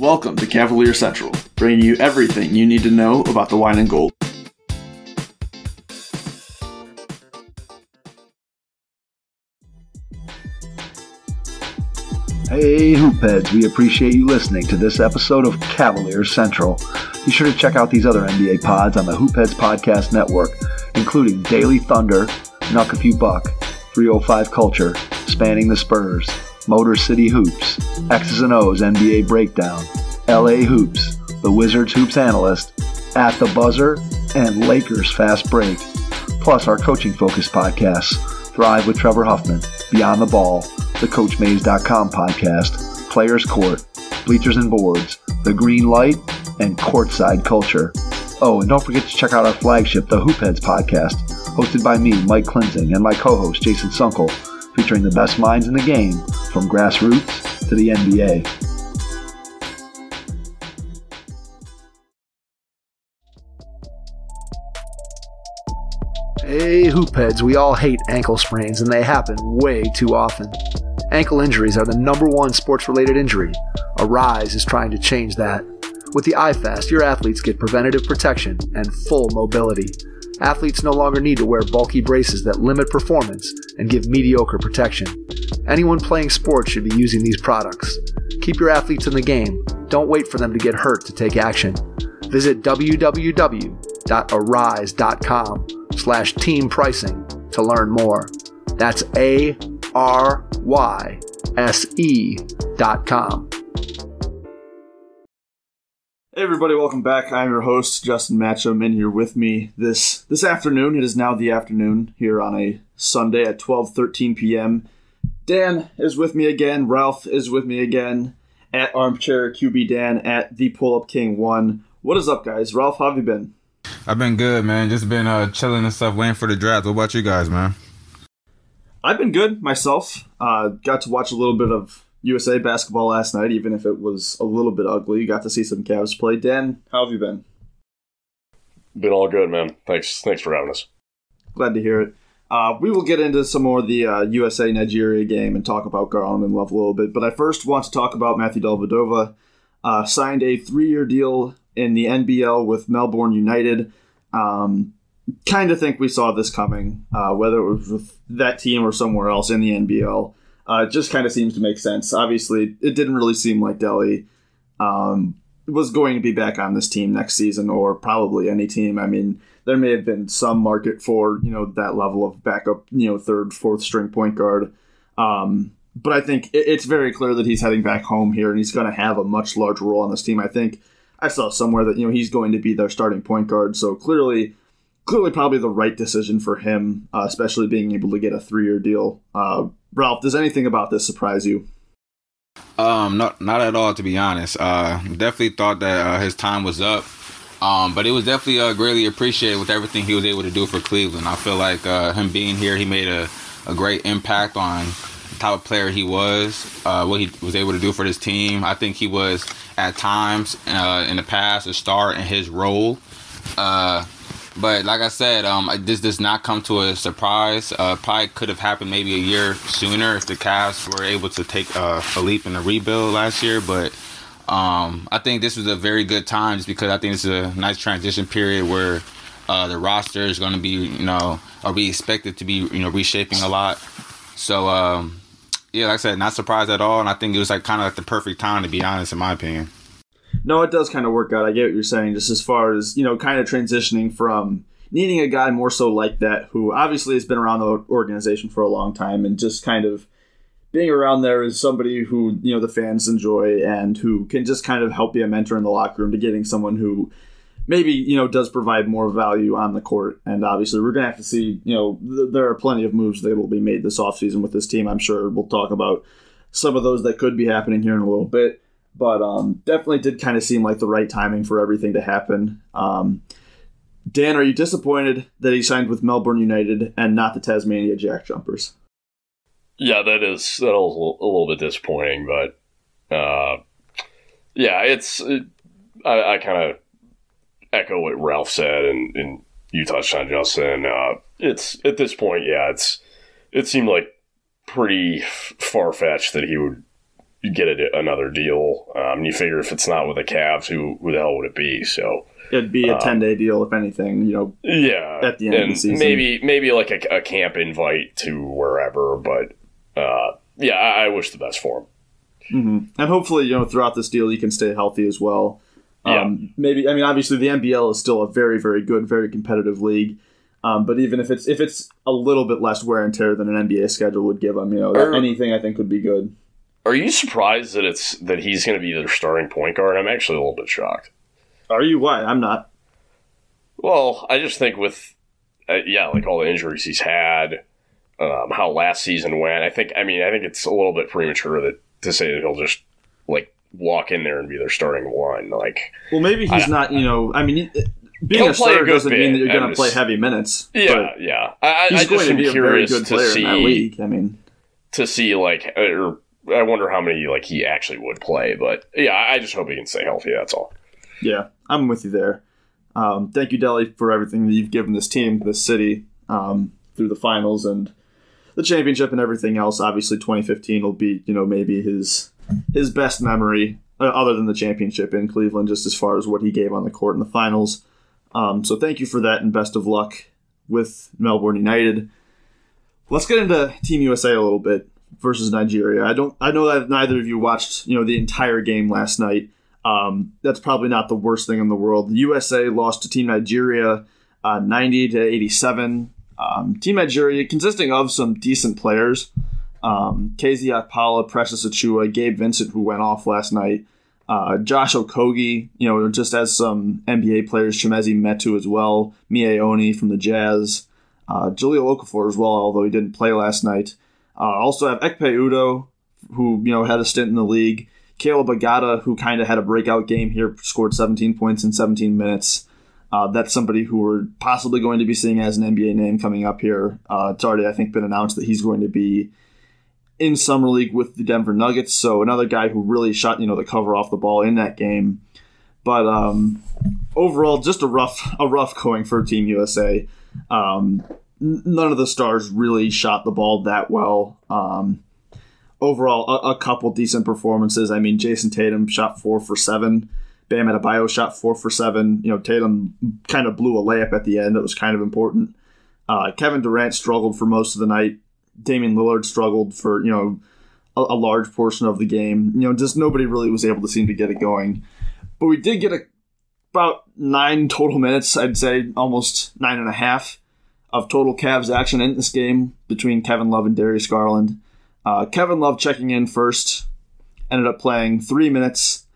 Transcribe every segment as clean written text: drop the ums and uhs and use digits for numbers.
Welcome to Cavalier Central, bringing you everything you need to know about the wine and gold. Hey Hoopheads, we appreciate you listening to this episode of Cavalier Central. Be sure to check out these other NBA pods on the Hoopheads Podcast Network, including Daily Thunder, Knock If You Buck, 305 Culture, Spanning the Spurs, Motor City Hoops, X's and O's NBA Breakdown, LA Hoops, The Wizards Hoops Analyst, At the Buzzer, and Lakers Fast Break. Plus our coaching-focused podcasts, Thrive with Trevor Huffman, Beyond the Ball, the CoachMaze.com podcast, Players Court, Bleachers and Boards, The Green Light, and Courtside Culture. Oh, and don't forget to check out our flagship, The Hoopheads podcast, hosted by me, Mike Cleansing, and my co-host, Jason Sunkel, featuring the best minds in the game, from grassroots to the NBA. Hey Hoopheads, we all hate ankle sprains, and they happen way too often. Ankle injuries are the number one sports-related injury. Arise is trying to change that. With the iFast, your athletes get preventative protection and full mobility. Athletes no longer need to wear bulky braces that limit performance and give mediocre protection. Anyone playing sports should be using these products. Keep your athletes in the game. Don't wait for them to get hurt to take action. Visit www.arise.com/team pricing to learn more. That's ARYSE.com. Hey everybody, welcome back. I'm your host, Justin Matcham, and here with me this afternoon. It is now the afternoon here on a Sunday at 12:13 p.m. Dan is with me again. Ralph is with me again. At Armchair QB Dan, at The Pull Up King 1. What is up, guys? Ralph, how have you been? I've been good, man. Just been chilling and stuff, waiting for the draft. What about you guys, man? I've been good myself. Got to watch a little bit of USA basketball last night, even if it was a little bit ugly. You got to see some Cavs play. Dan, how have you been? Been all good, man. Thanks for having us. Glad to hear it. We will get into some more of the USA-Nigeria game and talk about Garland and Love a little bit, but I first want to talk about Matthew Dellavedova. Signed a 3-year deal in the NBL with Melbourne United. Kind of think we saw this coming, whether it was with that team or somewhere else in the NBL. It just kind of seems to make sense. Obviously, it didn't really seem like Delly was going to be back on this team next season, or probably any team. I mean, there may have been some market for, you know, that level of backup, you know, third, fourth string point guard. But I think it's very clear that he's heading back home here, and he's going to have a much larger role on this team. I think I saw somewhere that, you know, he's going to be their starting point guard. So clearly probably the right decision for him, especially being able to get a 3-year deal. Ralph, does anything about this surprise you? Not at all, to be honest. Definitely thought that his time was up. But it was definitely greatly appreciated with everything he was able to do for Cleveland. I feel like him being here, he made a great impact on the type of player he was, what he was able to do for this team. I think he was, at times in the past, a star in his role. But like I said, this does not come to a surprise. Probably could have happened maybe a year sooner if the Cavs were able to take a leap in the rebuild last year. But I think this was a very good time, just because I think it's a nice transition period where the roster is going to be, you know, or be expected to be, you know, reshaping a lot. So, yeah, like I said, not surprised at all. And I think it was like kind of like the perfect time, to be honest, in my opinion. No, it does kind of work out. I get what you're saying, just as far as, you know, kind of transitioning from needing a guy more so like that, who obviously has been around the organization for a long time, and just kind of being around there is somebody who, you know, the fans enjoy and who can just kind of help be a mentor in the locker room, to getting someone who maybe, you know, does provide more value on the court. And obviously we're going to have to see, you know, there are plenty of moves that will be made this offseason with this team. I'm sure we'll talk about some of those that could be happening here in a little bit. But definitely did kind of seem like the right timing for everything to happen. Dan, are you disappointed that he signed with Melbourne United and not the Tasmania Jack Jumpers? Yeah, that was a little bit disappointing, but yeah, I kind of echo what Ralph said, and you touched on, Justin. It's at this point, yeah, it seemed like pretty far-fetched that he would you get another deal. You figure if it's not with the Cavs, who the hell would it be? So it'd be a 10-day deal, if anything. Yeah, at the end of the season, maybe like a camp invite to wherever. But I wish the best for him. Mm-hmm. And hopefully, throughout this deal, he can stay healthy as well. Maybe, I mean, obviously the NBL is still a very, very good, very competitive league. But even if it's a little bit less wear and tear than an NBA schedule would give him, anything I think would be good. Are you surprised that he's going to be their starting point guard? I'm actually a little bit shocked. Are you? Why? I'm not. Well, I just think with, like all the injuries he's had, how last season went. I think it's a little bit premature to say that he'll just like walk in there and be their starting one. Maybe he's not. Being a starter doesn't mean that you're going to play heavy minutes. Yeah. He's going to be a very good player in that league. I wonder how many he actually would play. But yeah, I just hope he can stay healthy. That's all. Yeah, I'm with you there. Thank you, Deli, for everything that you've given this team, this city, through the finals and the championship and everything else. Obviously, 2015 will be maybe his best memory other than the championship in Cleveland, just as far as what he gave on the court in the finals. So thank you for that, and best of luck with Melbourne United. Let's get into Team USA a little bit versus Nigeria. I know that neither of you watched the entire game last night. That's probably not the worst thing in the world. The USA lost to Team Nigeria 90-87. Team Nigeria, consisting of some decent players, Kezi Akpala, Precious Achiuwa, Gabe Vincent, who went off last night, Josh Okogie, just as some NBA players, Chimezi Metu as well, Mie Oni from the Jazz, Jaleel Okafor as well, although he didn't play last night. Also have Ekpe Udoh, who had a stint in the league, Caleb Agata, who kind of had a breakout game here, scored 17 points in 17 minutes. That's somebody who we're possibly going to be seeing as an NBA name coming up here. It's already, I think, been announced that he's going to be in Summer League with the Denver Nuggets. So another guy who really shot, the cover off the ball in that game. But overall, just a rough going for Team USA. None of the stars really shot the ball that well. Overall, a couple decent performances. Jason Tatum shot 4 for 7. Bam Adebayo shot 4 for 7. Tatum kind of blew a layup at the end. That was kind of important. Kevin Durant struggled for most of the night. Damian Lillard struggled for, a large portion of the game. Just nobody really was able to seem to get it going. But we did get about 9 total minutes, I'd say almost 9.5 of total Cavs action in this game between Kevin Love and Darius Garland. Kevin Love checking in first, ended up playing 3 minutes,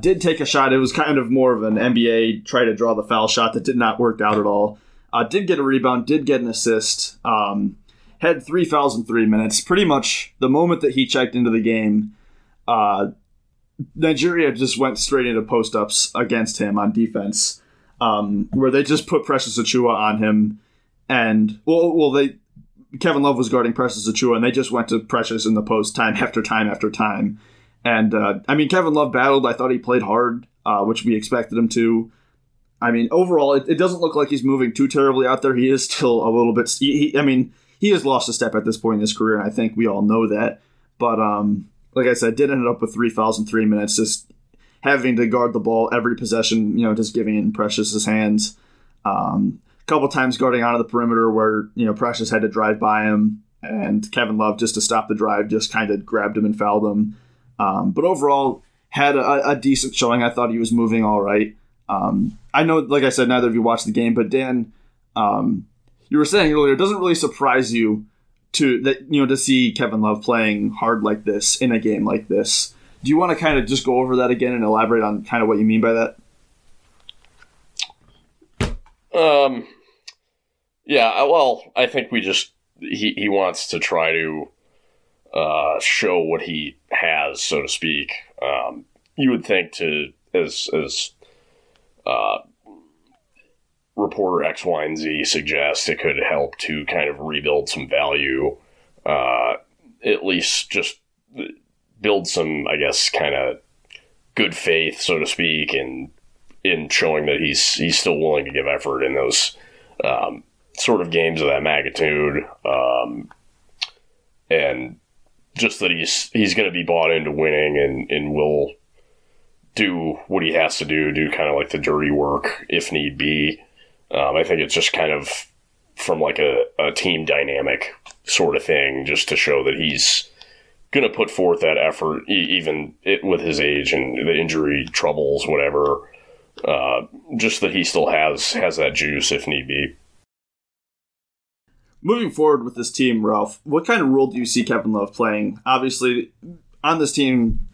did take a shot. It was kind of more of an NBA try to draw the foul shot that did not work out at all. Did get a rebound, did get an assist, had 3 fouls in 3 minutes. Pretty much the moment that he checked into the game, Nigeria just went straight into post-ups against him on defense, where they just put Precious Achiuwa on him. And, Kevin Love was guarding Precious Achiuwa, and they just went to Precious in the post time after time after time. And, Kevin Love battled. I thought he played hard, which we expected him to. Overall, it doesn't look like he's moving too terribly out there. He is still a little bit... he has lost a step at this point in his career, and I think we all know that. But, like I said, did end up with 3 fouls in 3 minutes, just having to guard the ball every possession, just giving it in Precious's hands. Couple times guarding onto the perimeter where Precious had to drive by him, and Kevin Love, just to stop the drive, just kind of grabbed him and fouled him. But overall, had a decent showing. I thought he was moving all right. I know, like I said, neither of you watched the game, but Dan, you were saying earlier, it doesn't really surprise you to see Kevin Love playing hard like this in a game like this. Do you want to kind of just go over that again and elaborate on kind of what you mean by that? Yeah, well, I think we just he wants to try to show what he has, so to speak. You would think as reporter X, Y, and Z suggests, it could help to kind of rebuild some value, at least just build some, I guess, kind of good faith, so to speak, and in showing that he's still willing to give effort in those sort of games of that magnitude, and just that he's going to be bought into winning and will do what he has to do kind of like the dirty work if need be. I think it's just kind of from like a team dynamic sort of thing, just to show that he's going to put forth that effort, even with his age and the injury troubles, whatever. Just that he still has that juice if need be. Moving forward with this team, Ralph, what kind of role do you see Kevin Love playing? Obviously, on this team,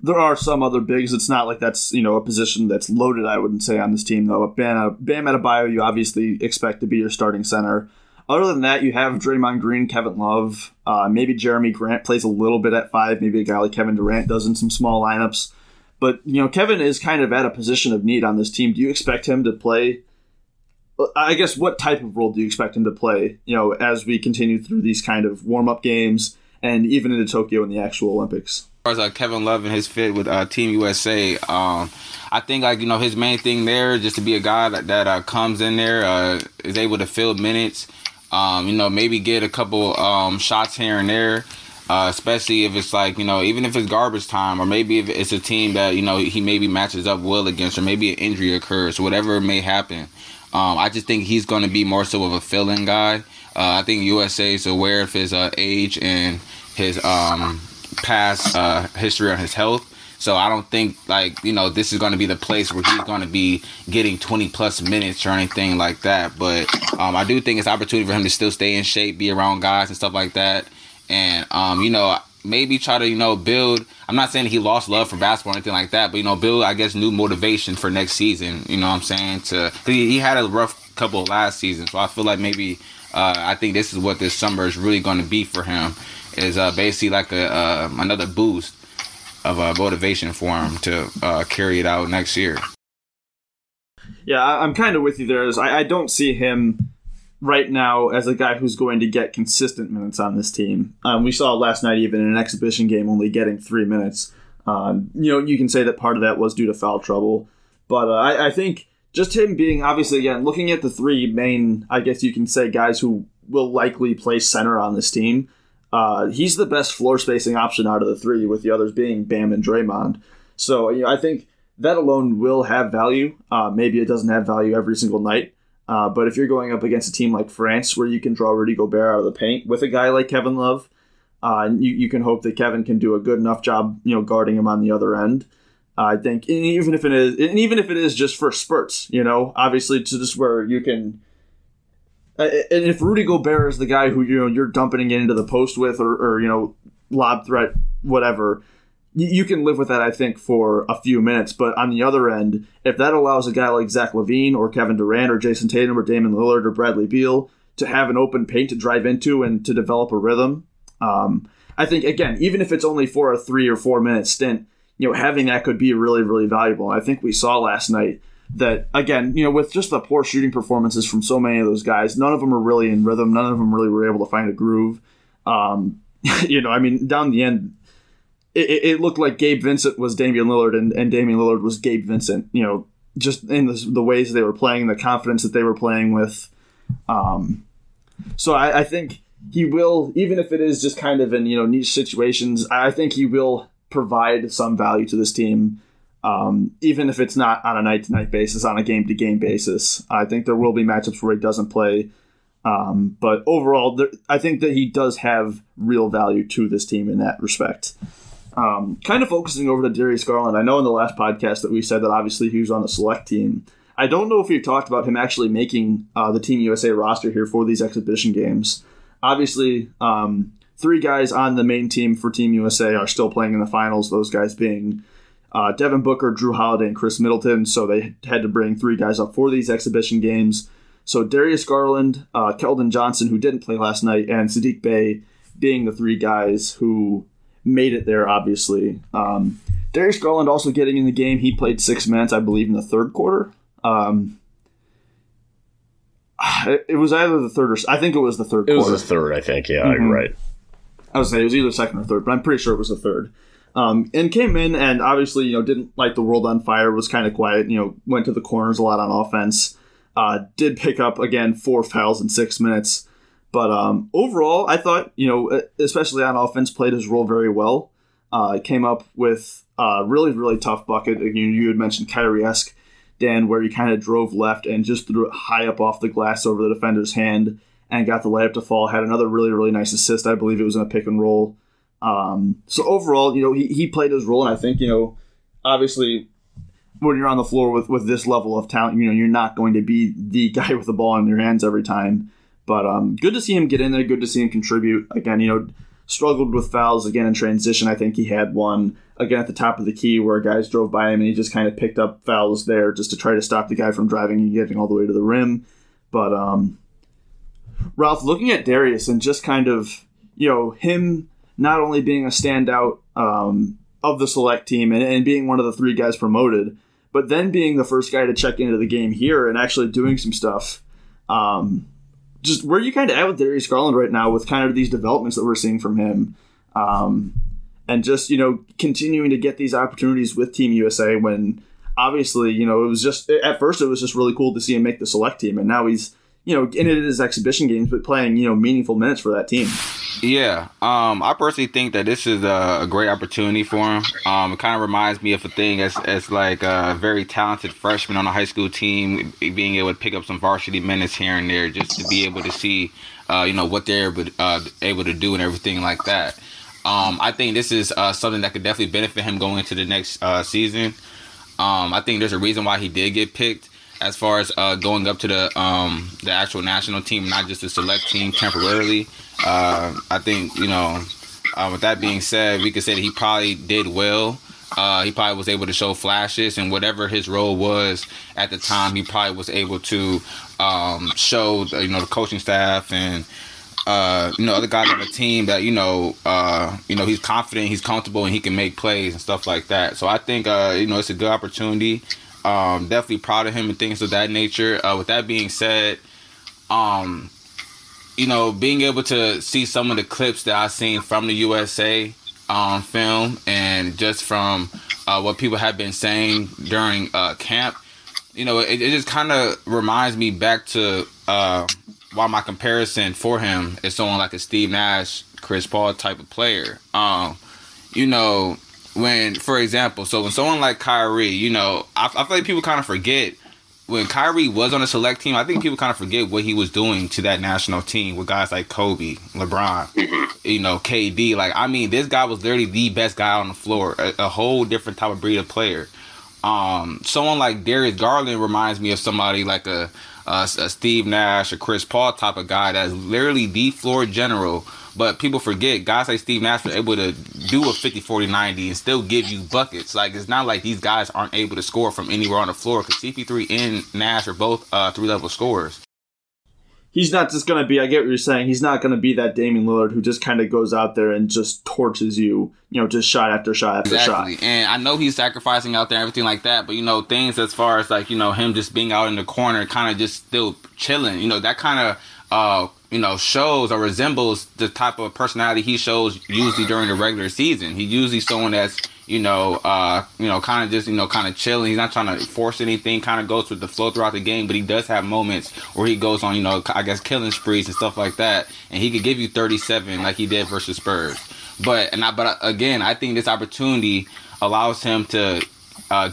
there are some other bigs. It's not like that's, a position that's loaded, I wouldn't say, on this team, though. But Bam Adebayo, you obviously expect to be your starting center. Other than that, you have Draymond Green, Kevin Love. Maybe Jeremy Grant plays a little bit at five. Maybe a guy like Kevin Durant does in some small lineups. But, Kevin is kind of at a position of need on this team. Do you expect him to play... I guess, what type of role do you expect him to play, as we continue through these kind of warm-up games and even into Tokyo and the actual Olympics? As far as Kevin Love and his fit with Team USA, I think, his main thing there is just to be a guy that comes in there, is able to fill minutes, maybe get a couple shots here and there, especially if it's like, even if it's garbage time, or maybe if it's a team that, he maybe matches up well against, or maybe an injury occurs, whatever may happen. I just think he's going to be more so of a fill-in guy. I think USA is aware of his age and his past history on his health. So I don't think, this is going to be the place where he's going to be getting 20-plus minutes or anything like that. But I do think it's an opportunity for him to still stay in shape, be around guys and stuff like that. And, maybe try to, build. I'm not saying he lost love for basketball or anything like that, but, build, I guess, new motivation for next season. You know what I'm saying? He had a rough couple of last season, so I feel like maybe I think this is what this summer is really going to be for him, is basically like another boost of motivation for him to carry it out next year. Yeah, I'm kind of with you there. I don't see him right now as a guy who's going to get consistent minutes on this team. We saw last night, even in an exhibition game, only getting 3 minutes. You can say that part of that was due to foul trouble. But I think just him being, obviously, again, looking at the three main, I guess you can say, guys who will likely play center on this team, he's the best floor spacing option out of the three, with the others being Bam and Draymond. So I think that alone will have value. Maybe it doesn't have value every single night. But if you're going up against a team like France, where you can draw Rudy Gobert out of the paint with a guy like Kevin Love, you can hope that Kevin can do a good enough job, guarding him on the other end. I think, even if it is just for spurts, obviously, to just where you can. And if Rudy Gobert is the guy who you're dumping it into the post with, or lob threat, whatever. You can live with that, I think, for a few minutes. But on the other end, if that allows a guy like Zach LaVine or Kevin Durant or Jason Tatum or Damian Lillard or Bradley Beal to have an open paint to drive into and to develop a rhythm, I think, again, even if it's only for a 3 or 4 minute stint, having that could be really, really valuable. And I think we saw last night that, again, with just the poor shooting performances from so many of those guys, none of them are really in rhythm. None of them really were able to find a groove. Down the end, It looked like Gabe Vincent was Damian Lillard and Damian Lillard was Gabe Vincent, just in the ways they were playing, the confidence that they were playing with. So I think he will, even if it is just kind of in, niche situations, I think he will provide some value to this team, even if it's not on a night-to-night basis, on a game-to-game basis. I think there will be matchups where he doesn't play. But overall, I think that he does have real value to this team in that respect. Kind of focusing over to Darius Garland, I know in the last podcast that we said that obviously he was on the select team. I don't know if we've talked about him actually making the Team USA roster here for these exhibition games. Obviously, three guys on the main team for Team USA are still playing in the finals, those guys being Devin Booker, Drew Holiday, and Chris Middleton, so they had to bring three guys up for these exhibition games. So Darius Garland, Keldon Johnson, who didn't play last night, and Sadiq Bey being the three guys who made it there, obviously. Darius Garland also getting in the game. He played 6 minutes, I believe, in the third quarter. It was either the third or... I think it was the third quarter. It was the third, I think. Yeah, mm-hmm. You're right. I was saying it was either second or third, but I'm pretty sure it was the third. And came in and obviously, didn't light the world on fire, was kind of quiet, went to the corners a lot on offense. Did pick up, again, 4 fouls in 6 minutes. But overall, I thought, you know, especially on offense, played his role very well. Came up with a really, really tough bucket. You had mentioned Kyrie-esque, Dan, where he kind of drove left and just threw it high up off the glass over the defender's hand and got the layup to fall. Had another really, really nice assist. I believe it was in a pick and roll. So overall, you know, he played his role. And I think, you know, obviously when you're on the floor with this level of talent, you know, you're not going to be the guy with the ball in your hands every time. But good to see him get in there. Good to see him contribute. Again, you know, struggled with fouls again in transition. I think he had one again at the top of the key where guys drove by him and he just kind of picked up fouls there just to try to stop the guy from driving and getting all the way to the rim. But Ralph, looking at Darius and just kind of, you know, him not only being a standout of the select team and being one of the three guys promoted, but then being the first guy to check into the game here and actually doing some stuff. Just where you kind of at with Darius Garland right now with kind of these developments that we're seeing from him and just, you know, continuing to get these opportunities with Team USA when obviously, you know, it was just at first it was just really cool to see him make the select team. And now he's, you know, in his exhibition games, but playing, you know, meaningful minutes for that team. Yeah. I personally think that this is a great opportunity for him. It kind of reminds me of a thing as like a very talented freshman on a high school team, being able to pick up some varsity minutes here and there just to be able to see, you know, what they're able to do and everything like that. I think this is something that could definitely benefit him going into the next season. I think there's a reason why he did get picked. As far as going up to the actual national team, not just the select team temporarily, I think, you know, with that being said, we could say that he probably did well. He probably was able to show flashes, and whatever his role was at the time, he probably was able to show, you know, the coaching staff and, you know, other guys on the team that, you know, he's confident, he's comfortable, and he can make plays and stuff like that. So I think, you know, it's a good opportunity. Definitely proud of him and things of that nature. With that being said, you know, being able to see some of the clips that I've seen from the USA film and just from what people have been saying during camp, you know, it just kind of reminds me back to why my comparison for him is someone like a Steve Nash, Chris Paul type of player. You know, when, for example, so when someone like Kyrie, you know, I feel like people kind of forget when Kyrie was on a select team. I think people kind of forget what he was doing to that national team with guys like Kobe, LeBron, you know, KD. Like, I mean, this guy was literally the best guy on the floor, a whole different type of breed of player. Someone like Darius Garland reminds me of somebody like a Steve Nash or Chris Paul type of guy that's literally the floor general. But people forget, guys like Steve Nash are able to do a 50-40-90 and still give you buckets. Like, it's not like these guys aren't able to score from anywhere on the floor, because CP3 and Nash are both three-level scorers. He's not just going to be, I get what you're saying, he's not going to be that Damian Lillard who just kind of goes out there and just torches you, you know, just shot after shot after shot. Exactly, and I know he's sacrificing out there and everything like that, but, you know, things as far as, like, you know, him just being out in the corner kind of just still chilling, you know, that kind of... you know, shows or resembles the type of personality he shows usually during the regular season. He's usually someone that's, you know, kind of just, you know, kind of chilling. He's not trying to force anything, kind of goes with the flow throughout the game, but he does have moments where he goes on, you know, I guess killing sprees and stuff like that. And he could give you 37 like he did versus Spurs. But again, I think this opportunity allows him to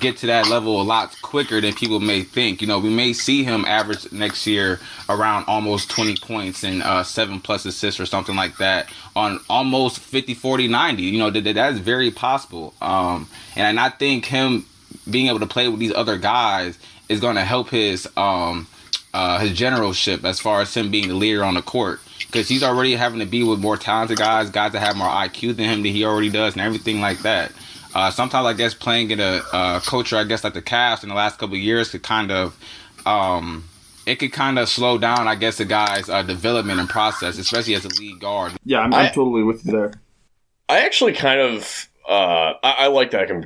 get to that level a lot quicker than people may think. You know, we may see him average next year around almost 20 points and 7-plus assists or something like that on almost 50-40-90. You know, that is very possible. And I think him being able to play with these other guys is going to help his generalship as far as him being the leader on the court. Because he's already having to be with more talented guys that have more IQ than him than he already does and everything like that. Sometimes, I guess, playing in a culture, I guess, like the Cavs in the last couple of years could kind of, it could kind of slow down, I guess, the guy's development and process, especially as a lead guard. Yeah, I'm totally with you there. I actually kind of, I like that kind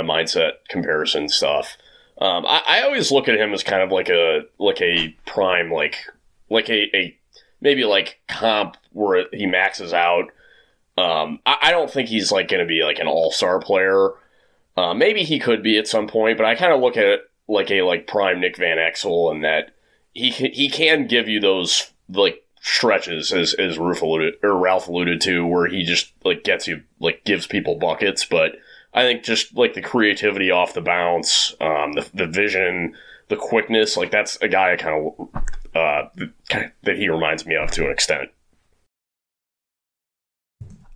of mindset comparison stuff. I always look at him as kind of like a prime, like a maybe like comp where he maxes out. I don't think he's like going to be like an all-star player. Maybe he could be at some point, but I kind of look at it like a prime Nick Van Exel, and that he can give you those like stretches, as Ralph alluded to, where he just like gets you, like gives people buckets. But I think just like the creativity off the bounce, the vision, the quickness, like that's a guy I kind of that he reminds me of to an extent.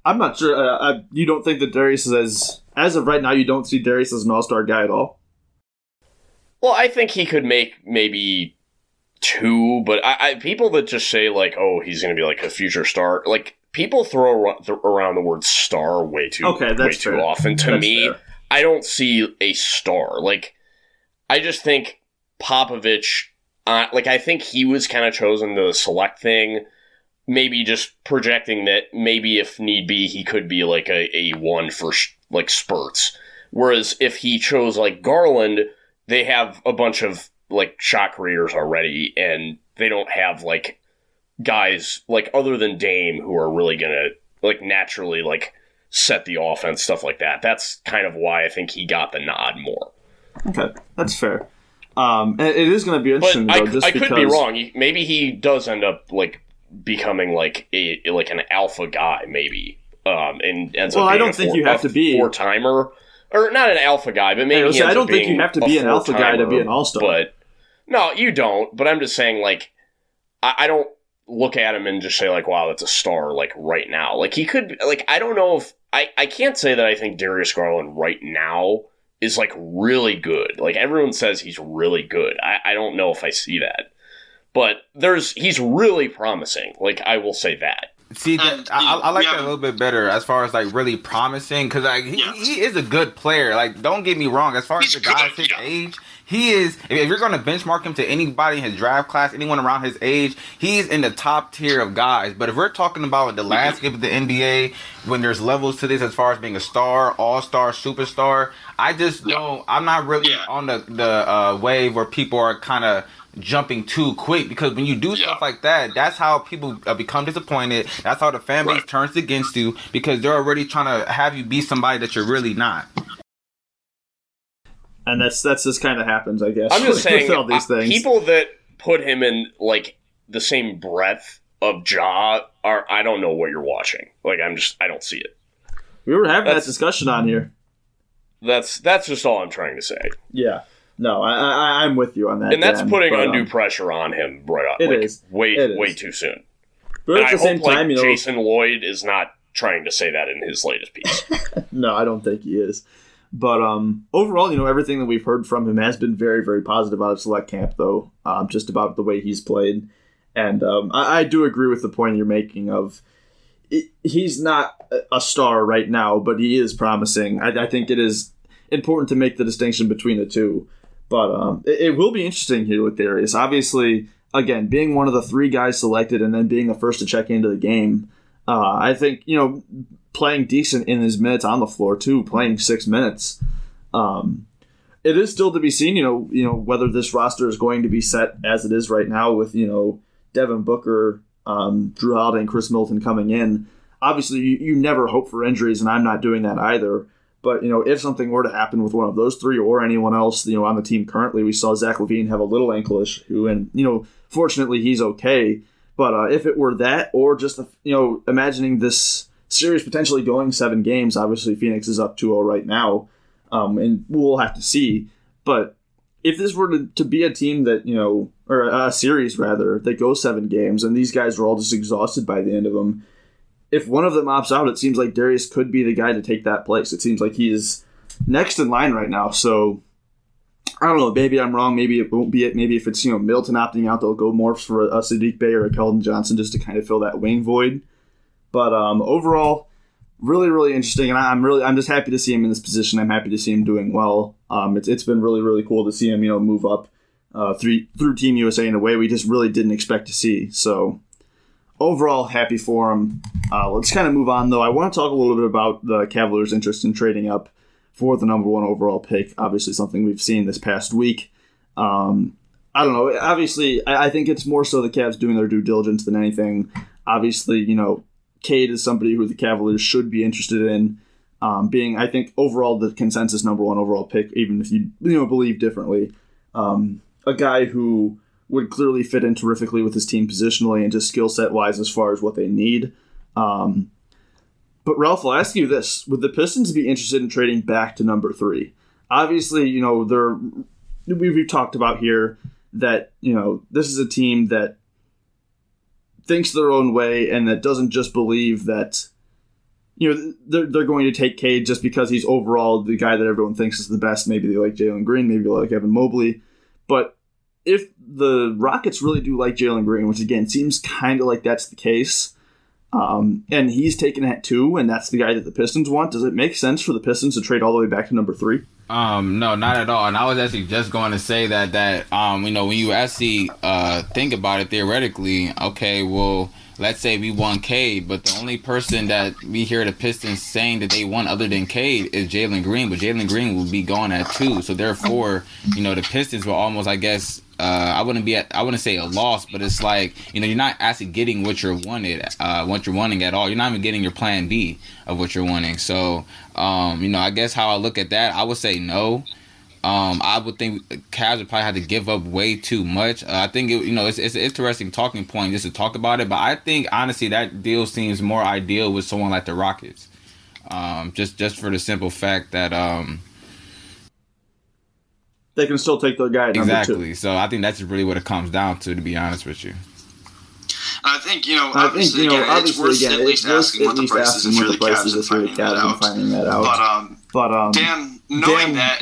I'm not sure. You don't think that Darius is as of right now, you don't see Darius as an all-star guy at all? Well, I think he could make maybe two, but I people that just say like, oh, he's going to be like a future star, like people throw around the word star way too often. To me, I don't see a star. Like, I just think Popovich, I think he was kind of chosen to the select thing. Maybe just projecting that maybe if need be, he could be like a one for like spurts. Whereas if he chose like Garland, they have a bunch of like shot creators already, and they don't have like guys like other than Dame who are really going to like naturally like set the offense, stuff like that. That's kind of why I think he got the nod more. Okay, that's fair. It is going to be interesting. But though, I could be wrong. Maybe he does end up like becoming like an alpha guy, maybe, and ends up. Well, I don't think you have to be a four-timer, or not an alpha guy, but maybe. I don't think you have to be an alpha guy to be an all-star. But no, you don't. But I'm just saying, like, I don't look at him and just say like, wow, that's a star. Like right now, like he could, like I don't know if I can't say that I think Darius Garland right now is like really good. Like everyone says he's really good. I don't know if I see that. But he's really promising. Like, I will say that. See, I like that a little bit better as far as, like, really promising. Because, like, he is a good player. Like, don't get me wrong. As far as the guy's his age, he is... If you're going to benchmark him to anybody in his draft class, anyone around his age, he's in the top tier of guys. But if we're talking about the landscape of the NBA, when there's levels to this as far as being a star, all-star, superstar, I just don't... I'm not really on the wave where people are kind of... jumping too quick, because when you do stuff like that, that's how people become disappointed. That's how the fan base turns against you, because they're already trying to have you be somebody that you're really not. And that's just kind of happens, I guess. I'm just saying, these people that put him in like the same breadth of Ja are, I don't know what you're watching. Like I don't see it. We were having that discussion on here. That's just all I'm trying to say. Yeah. No, I'm with you on that. And that's putting undue pressure on him right off. It is. Way too soon. But at the same time, you know, Jason Lloyd is not trying to say that in his latest piece. No, I don't think he is. But overall, you know, everything that we've heard from him has been very, very positive out of select camp, though, just about the way he's played. And I do agree with the point you're making of he's not a star right now, but he is promising. I think it is important to make the distinction between the two. But it will be interesting here with Darius. Obviously, again, being one of the three guys selected and then being the first to check into the game, I think, you know, playing decent in his minutes on the floor too, playing 6 minutes. It is still to be seen, you know, whether this roster is going to be set as it is right now with, you know, Devin Booker, Jrue Holiday, and Chris Middleton coming in. Obviously, you never hope for injuries, and I'm not doing that either. But, you know, if something were to happen with one of those three or anyone else, you know, on the team currently, we saw Zach LaVine have a little ankle issue. And, you know, fortunately, he's okay. But if it were that, or just, you know, imagining this series potentially going 7 games, obviously Phoenix is up 2-0 right now. And we'll have to see. But if this were to be a team that, you know, or a series rather, that goes 7 games and these guys were all just exhausted by the end of them, if one of them opts out, it seems like Darius could be the guy to take that place. It seems like he is next in line right now. So, I don't know. Maybe I'm wrong. Maybe it won't be it. Maybe if it's, you know, Middleton opting out, they'll go more for a Sadiq Bey or a Keldon Johnson just to kind of fill that wing void. But overall, really, really interesting. And I'm just happy to see him in this position. I'm happy to see him doing well. It's been really, really cool to see him, you know, move up through Team USA in a way we just really didn't expect to see. So... overall, happy for him. Let's kind of move on, though. I want to talk a little bit about the Cavaliers' interest in trading up for the #1 overall pick. Obviously, something we've seen this past week. I don't know. Obviously, I think it's more so the Cavs doing their due diligence than anything. Obviously, you know, Cade is somebody who the Cavaliers should be interested in, being, I think, overall the consensus #1 overall pick, even if you know believe differently. A guy who would clearly fit in terrifically with his team positionally and just skill set wise as far as what they need. But Ralph, I'll ask you this. Would the Pistons be interested in trading back to number 3? Obviously, you know, we've talked about here that, you know, this is a team that thinks their own way and that doesn't just believe that, you know, they're going to take Cade just because he's overall the guy that everyone thinks is the best. Maybe they like Jalen Green, maybe they like Evan Mobley. But if the Rockets really do like Jalen Green, which again seems kind of like that's the case, and he's taken at 2, and that's the guy that the Pistons want, does it make sense for the Pistons to trade all the way back to number 3? No, not at all. And I was actually just going to say that you know, when you actually think about it theoretically, okay, well, let's say we want Cade, but the only person that we hear the Pistons saying that they want other than Cade is Jalen Green, but Jalen Green will be gone at 2. So therefore, you know, the Pistons were almost, I guess, I wouldn't say a loss, but it's like, you know, you're not actually getting what you're wanting at all. You're not even getting your plan B of what you're wanting. So, you know, I guess how I look at that, I would say no. I would think Cavs would probably have to give up way too much. I think it, you know, it's an interesting talking point just to talk about it, but I think honestly that deal seems more ideal with someone like the Rockets. Just for the simple fact that they can still take their guy at number 2. Exactly. So I think that's really what it comes down to be honest with you. I think, you know, obviously, it's worth at least asking what the price is if you're the Cavs and finding that out. But knowing that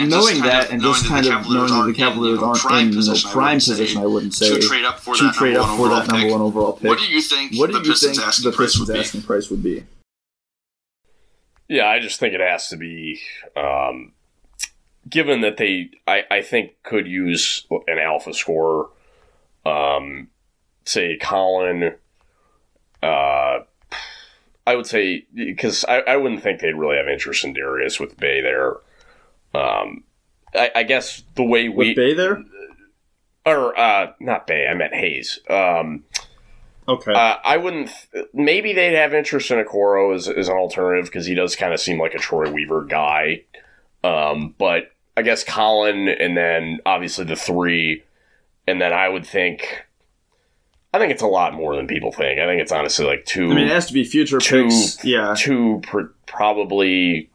the Cavaliers aren't in the prime position, I wouldn't say, to trade up for that number 1 overall pick. What do you think the Pistons' asking price would be? Yeah, I just think it has to be, given that they, I think, could use an alpha scorer, say Colin, I would say, because I wouldn't think they'd really have interest in Darius with Bey there. I guess the way we... With Bey there? Or, not Bey, I meant Hayes. Okay. I wouldn't... Maybe they'd have interest in Okoro as an alternative, because he does kind of seem like a Troy Weaver guy. But I guess Colin, and then obviously the 3, and then I would think... I think it's a lot more than people think. I think it's honestly like 2. I mean, it has to be future picks. Yeah, 2 probably.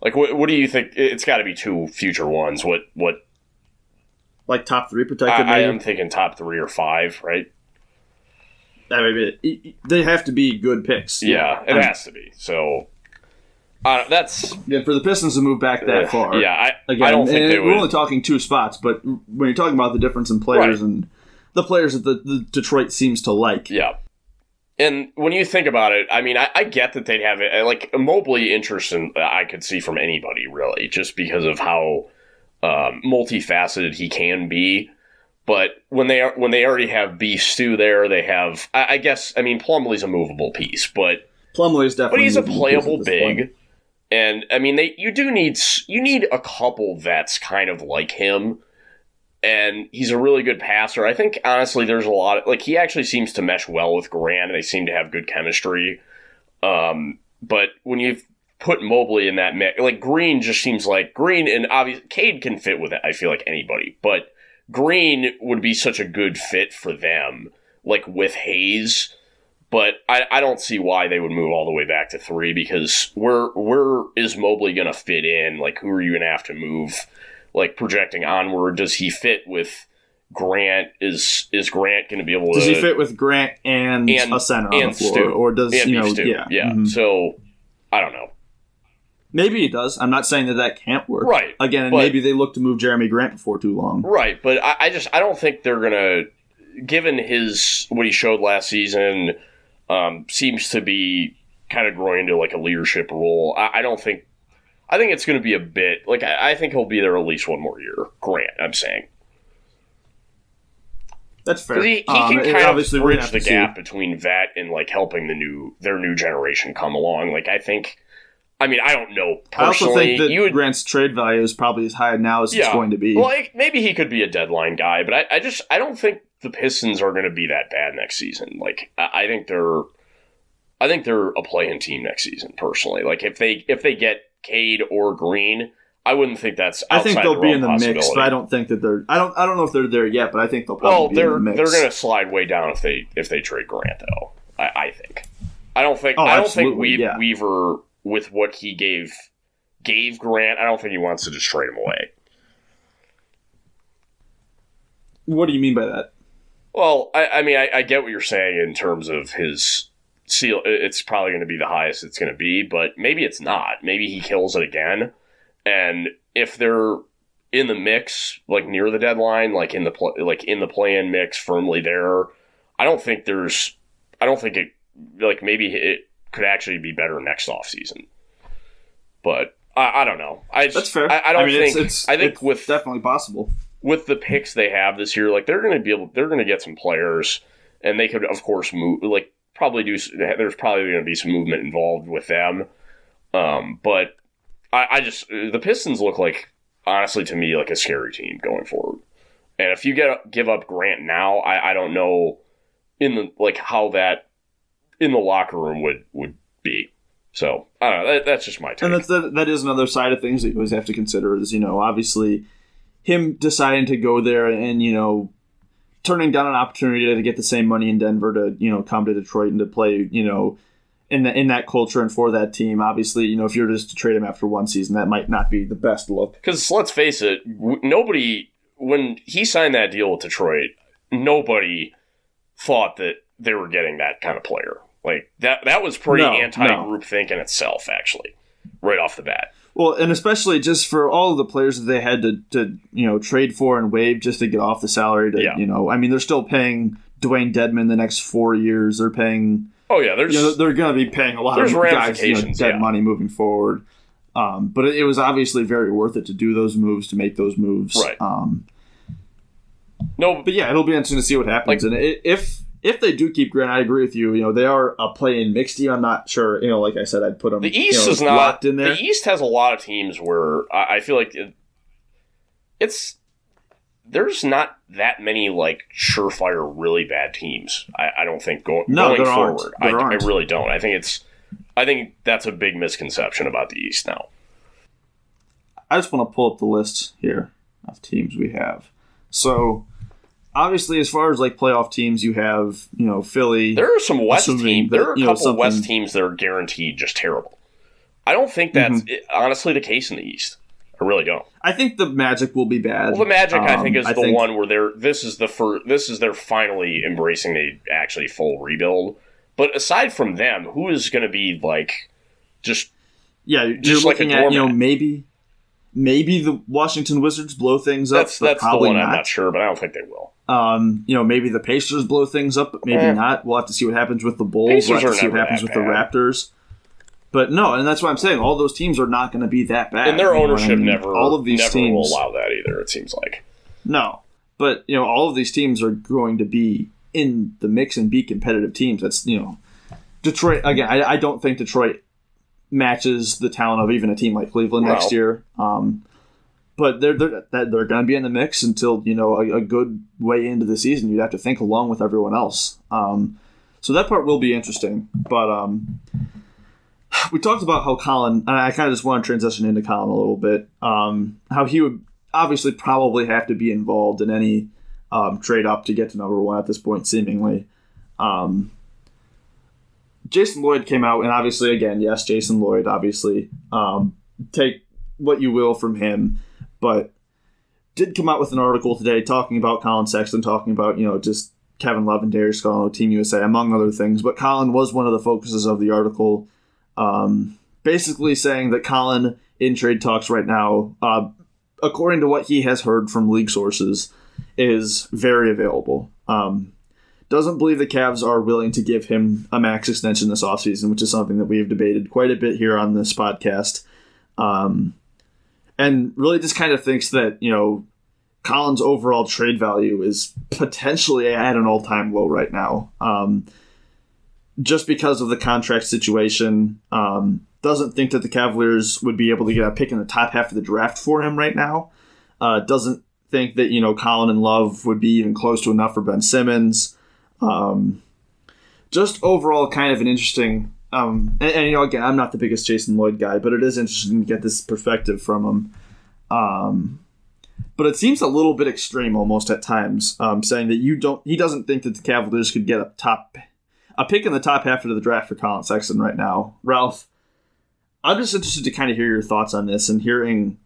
Like, what do you think? It's got to be 2 future ones. What? Like top 3 protected? I am thinking top 3 or 5, right? I mean, they have to be good picks. Yeah, it has to be. So that's for the Pistons to move back that far. Yeah, I don't think they would. We're only talking 2 spots, but when you're talking about the difference in players and the players that the Detroit seems to like. Yeah. And when you think about it, I mean, I get that they'd have it. Like, Mobley interest in, I could see from anybody, really, just because of how multifaceted he can be. But when they already have Beef Stew there, they have, I guess, I mean, Plumlee's a movable piece. But Plumlee's definitely, but he's a playable big. Point. And, I mean, you need a couple vets kind of like him. And he's a really good passer. I think, honestly, there's a lot of... Like, he actually seems to mesh well with Grant, and they seem to have good chemistry. But when you put Mobley in that mix... Like, Green just seems like... Green and, obviously, Cade can fit with it, I feel like, anybody. But Green would be such a good fit for them, like, with Hayes. But I don't see why they would move all the way back to 3, because where is Mobley going to fit in? Like, who are you going to have to move... Like, projecting onward, does he fit with Grant? Is Grant going to be able to... Does he fit with Grant and a center on the floor? Stu. Or does, and you know... Stu. Yeah. Mm-hmm. So, I don't know. Maybe he does. I'm not saying that can't work. Right. Again, and maybe they look to move Jeremy Grant before too long. Right, but I don't think they're going to... Given what he showed last season, seems to be kind of growing into, like, a leadership role. I don't think... I think it's going to be a bit... Like, I think he'll be there at least one more year. Grant, I'm saying. That's fair. He can kind of bridge the gap between that and, like, helping their new generation come along. Like, I think... I mean, I don't know personally. I also think that Grant's trade value is probably as high now as it's going to be. Well, maybe he could be a deadline guy, but I don't think the Pistons are going to be that bad next season. Like, I think they're a play-in team next season, personally. Like, if they get... Cade or Green, I wouldn't think that's outside the realm. I think they'll be in the mix, but I don't think that they're. I don't know if they're there yet, but I think they'll probably be in the mix. They're going to slide way down if they trade Grant, though. I think. I don't think Weaver, with what he gave Grant, I don't think he wants to just trade him away. What do you mean by that? Well, I mean, I get what you're saying in terms of his seal. It's probably going to be the highest it's going to be, but maybe it's not. Maybe he kills it again. And if they're in the mix, like near the deadline, like in the play-in mix, firmly there, I don't think it. Like maybe it could actually be better next offseason. But I don't know. That's fair. I think it's with definitely possible. With the picks they have this year, like they're going to get some players, and they could of course move. Like probably do. There's probably going to be some movement involved with them. But I just the Pistons look like, honestly, to me, like a scary team going forward. And if you give up Grant now, I don't know in the like how that in the locker room would be. So I don't know. That's just my take. And that is another side of things that you always have to consider is, you know, obviously him deciding to go there and, you know, turning down an opportunity to get the same money in Denver to, you know, come to Detroit and to play, you know, in that culture and for that team. Obviously, you know, if you're just to trade him after one season, that might not be the best look. Because let's face it, nobody, when he signed that deal with Detroit, nobody thought that they were getting that kind of player. Like that was pretty anti-group think in itself, actually, right off the bat. Well, and especially just for all of the players that they had to you know trade for and waive just to get off the salary. To you know, I mean, they're still paying Dwayne Dedman the next 4 years. They're paying. Oh yeah, there's. You know, they're going to be paying a lot of guys money moving forward. But it was obviously very worth it to do those moves, to make those moves. Right. No, but yeah, it'll be interesting to see what happens, like, and if they do keep Grant, I agree with you. You know, they are a play-in mixed team. I'm not sure. You know, like I said, I'd put them. The East is not locked in there. The East has a lot of teams where I feel like there's not that many like surefire really bad teams. I don't think going forward. I really don't. I think that's a big misconception about the East now. I just want to pull up the list here of teams we have. So. Obviously, as far as like playoff teams, you have, you know, Philly. There are some West teams. There are a couple West teams that are guaranteed just terrible. I don't think that's honestly the case in the East. I really don't. I think the Magic will be bad. Well, the Magic, I think, is the one where they're. This is they're finally embracing a actually full rebuild. But aside from them, who is going to be like just? Yeah, you're looking at, you know, maybe the Washington Wizards blow things up. That's the one I'm not sure, but I don't think they will. You know, maybe the Pacers blow things up, but maybe not. We'll have to see what happens with the Bulls. Pacers we'll have to see what happens with the Raptors. But no, and that's why I'm saying all those teams are not going to be that bad. And their ownership never will allow that either, it seems like. No. But, you know, all of these teams are going to be in the mix and be competitive teams. That's, you know, Detroit, again, I don't think Detroit matches the talent of even a team like Cleveland next year. But they're going to be in the mix until, you know, a good way into the season. You'd have to think along with everyone else. So that part will be interesting. But we talked about how Colin, and I kind of just want to transition into Colin a little bit, how he would obviously probably have to be involved in any trade up to get to number one at this point, seemingly. Jason Lloyd came out, and obviously, again, yes, Jason Lloyd, obviously. Take what you will from him. But did come out with an article today talking about Colin Sexton, talking about, you know, just Kevin Love and Darius Garland, Team USA, among other things. But Colin was one of the focuses of the article, basically saying that Colin in trade talks right now, according to what he has heard from league sources, is very available. Doesn't believe the Cavs are willing to give him a max extension this offseason, which is something that we have debated quite a bit here on this podcast. And really just kind of thinks that, you know, Colin's overall trade value is potentially at an all-time low right now. Just because of the contract situation, doesn't think that the Cavaliers would be able to get a pick in the top half of the draft for him right now. Doesn't think that, you know, Colin and Love would be even close to enough for Ben Simmons. Just overall kind of an interesting... and, you know, again, I'm not the biggest Jason Lloyd guy, but it is interesting to get this perspective from him. But it seems a little bit extreme almost at times, saying that he doesn't think that the Cavaliers could get a pick in the top half of the draft for Colin Sexton right now. Ralph, I'm just interested to kind of hear your thoughts on this and hearing,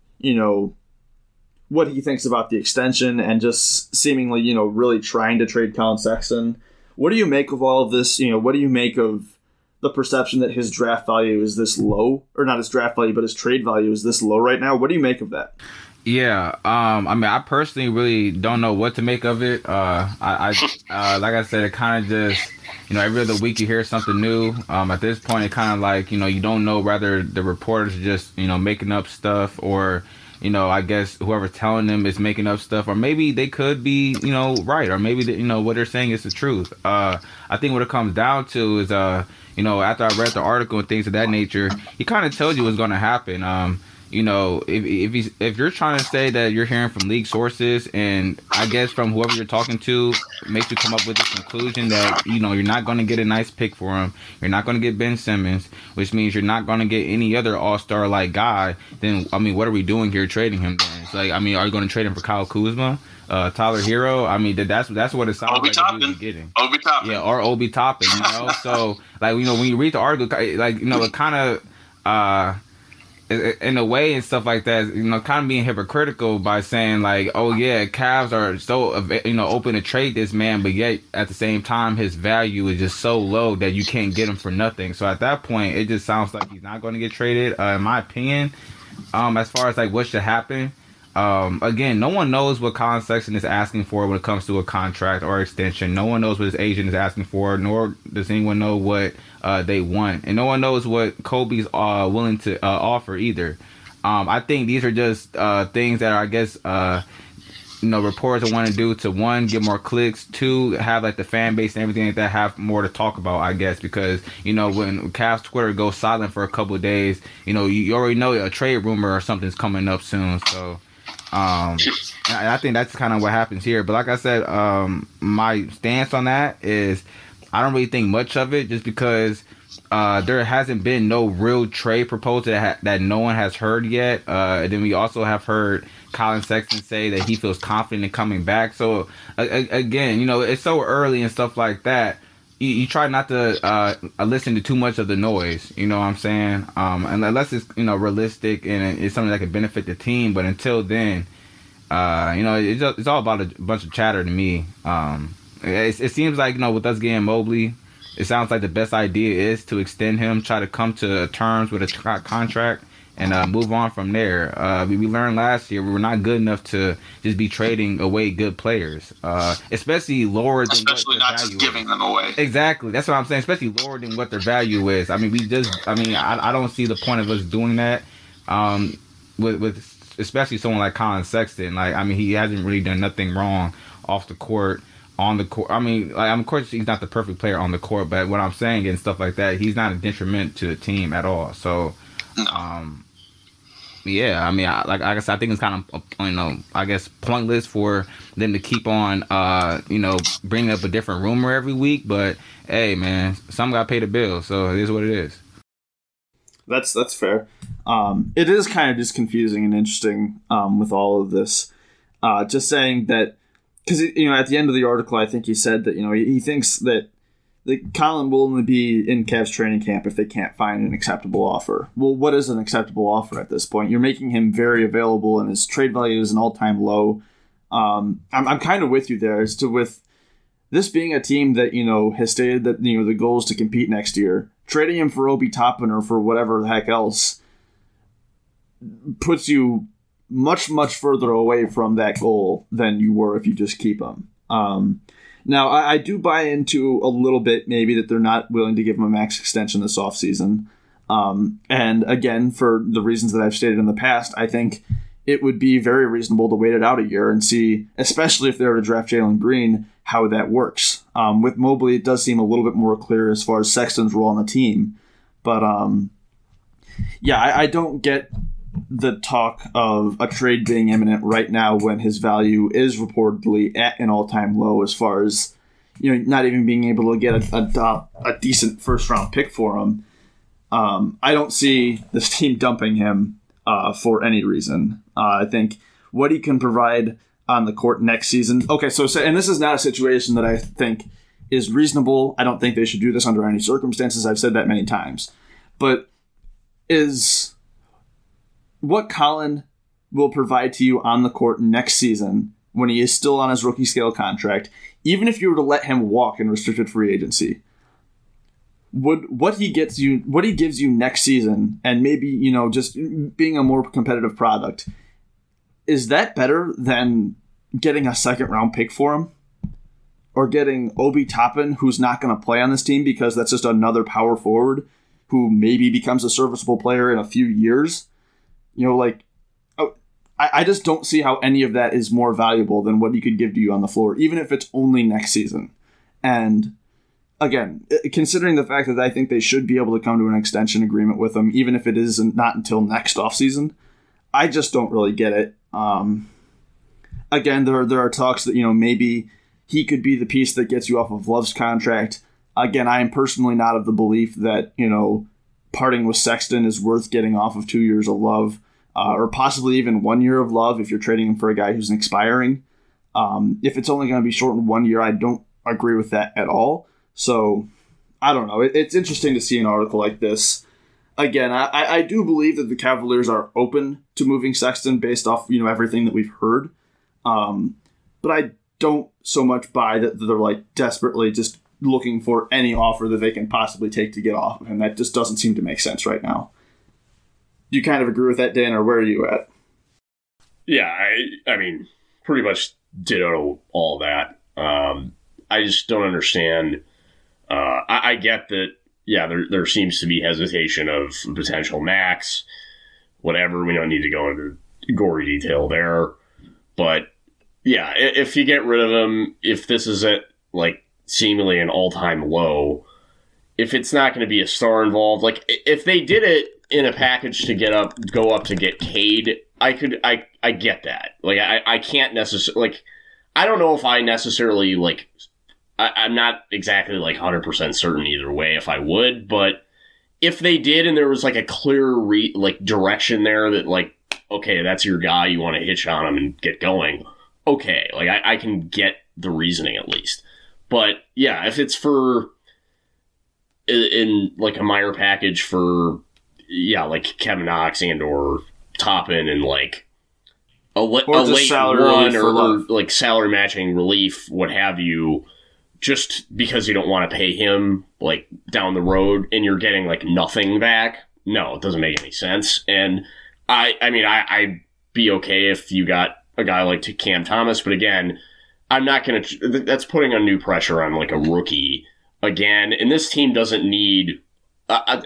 what he thinks about the extension and just seemingly, really trying to trade Colin Sexton. What do you make of all of this? What do you make of the perception that his draft value is this low, or not his draft value, but his trade value is this low right now? What do you make of that? Yeah, I personally really don't know what to make of it. Like I said, it kind of just, every other week you hear something new. At this point, it kind of like, you don't know whether the reporters are just, making up stuff, or, I guess whoever telling them is making up stuff, or maybe they could be, right, or maybe, what they're saying is the truth. I think what it comes down to is, after I read the article and things of that nature, he kind of tells you what's going to happen. If you're trying to say that you're hearing from league sources, and I guess from whoever you're talking to makes you come up with this conclusion that, you're not going to get a nice pick for him, you're not going to get Ben Simmons, which means you're not going to get any other all-star like guy, then, what are we doing here trading him then? It's like, are you going to trade him for Kyle Kuzma? Tyler Hero, that's what it sounds Obi like Toppin. Getting. Obi Toppin. Yeah, or Obi Toppin, So, when you read the article, it kind of... in a way and stuff like that, kind of being hypocritical by saying like, oh yeah, Cavs are so, open to trade this man, but yet at the same time, his value is just so low that you can't get him for nothing. So at that point, it just sounds like he's not going to get traded. In my opinion, as far as like what should happen, again, no one knows what Colin Sexton is asking for when it comes to a contract or extension. No one knows what his agent is asking for, nor does anyone know what they want. And no one knows what Kobe's willing to offer either. I think these are just things that are, I guess, reporters want to do to, one, get more clicks, two, have like the fan base and everything like that have more to talk about, I guess, because when Cavs Twitter goes silent for a couple of days, you already know a trade rumor or something's coming up soon. So I think that's kind of what happens here. But like I said, my stance on that is I don't really think much of it, just because there hasn't been no real trade proposal that no one has heard yet. And then we also have heard Colin Sexton say that he feels confident in coming back. So again, it's so early and stuff like that. You try not to listen to too much of the noise, you know what I'm saying? Unless it's, realistic and it's something that can benefit the team. But until then, it's all about a bunch of chatter to me. It seems like, with us getting Mobley, it sounds like the best idea is to extend him, try to come to terms with a contract, and move on from there. We learned last year we were not good enough to just be trading away good players, especially lower than especially what their not value just giving is. Them away. Exactly, that's what I'm saying. Especially lower than what their value is. I don't see the point of us doing that. With especially someone like Colin Sexton, he hasn't really done nothing wrong off the court. On the court, of course he's not the perfect player on the court, but what I'm saying and stuff like that, he's not a detriment to the team at all. So. I guess I think it's kind of pointless for them to keep on bringing up a different rumor every week. But hey, man, some got to pay the bill, so it is what it is. That's fair. It is kind of just confusing and interesting with all of this. Just saying that because at the end of the article, I think he said that he thinks that. Colin will only be in Cavs training camp if they can't find an acceptable offer. Well, what is an acceptable offer at this point? You're making him very available, and his trade value is an all-time low. I'm kind of with you there as to with this being a team that, has stated that, the goal is to compete next year. Trading him for Obi Toppin or for whatever the heck else puts you much, much further away from that goal than you were if you just keep him. Now, I do buy into a little bit maybe that they're not willing to give him a max extension this offseason. And again, for the reasons that I've stated in the past, I think it would be very reasonable to wait it out a year and see, especially if they were to draft Jalen Green, how that works. With Mobley, it does seem a little bit more clear as far as Sexton's role on the team. But, I don't get the talk of a trade being imminent right now when his value is reportedly at an all-time low as far as not even being able to get a decent first-round pick for him. I don't see this team dumping him for any reason. I think what he can provide on the court next season. Okay, so and this is not a situation that I think is reasonable. I don't think they should do this under any circumstances. I've said that many times. But is what Colin will provide to you on the court next season when he is still on his rookie scale contract, even if you were to let him walk in restricted free agency, would what he gives you next season, and maybe, you know, just being a more competitive product, is that better than getting a second-round pick for him? Or getting Obi Toppin, who's not going to play on this team because that's just another power forward who maybe becomes a serviceable player in a few years? You know, like, I just don't see how any of that is more valuable than what he could give to you on the floor, even if it's only next season. And, again, considering the fact that I think they should be able to come to an extension agreement with him, even if it is not until next offseason, I just don't really get it. Again, there are talks that, you know, maybe he could be the piece that gets you off of Love's contract. Again, I am personally not of the belief that, you know, parting with Sexton is worth getting off of 2 years of Love, or possibly even 1 year of Love if you're trading him for a guy who's expiring. If it's only going to be shortened 1 year, I don't agree with that at all. So, I don't know. It's interesting to see an article like this. Again, I do believe that the Cavaliers are open to moving Sexton based off, you know, everything that we've heard. But I don't so much buy that they're like desperately just looking for any offer that they can possibly take to get off of him. That just doesn't seem to make sense right now. Do you kind of agree with that, Dan, or where are you at? Yeah, I mean, pretty much ditto all that. I just don't understand. I get that. Yeah, there seems to be hesitation of potential max, whatever. We don't need to go into gory detail there. But, yeah, if you get rid of him, if this is at, like, seemingly an all-time low, if it's not going to be a star involved, like, if they did it in a package to go up to get Cade, I get that. Like, I can't necessarily, like, I don't know if I necessarily, like, I'm not exactly like 100% certain either way if I would, but if they did and there was like a clear like direction there that like, okay, that's your guy, you want to hitch on him and get going. Okay, like I can get the reasoning at least. But yeah, if it's for in like a Meyer package for, yeah, like Kevin Knox and or Toppin and like a late one or like salary matching relief, what have you, just because you don't want to pay him like down the road and you're getting like nothing back. No, it doesn't make any sense. And I mean, I'd be okay if you got a guy like Cam Thomas, but again, I'm not going to, that's putting undue pressure on like a rookie again. And this team doesn't need,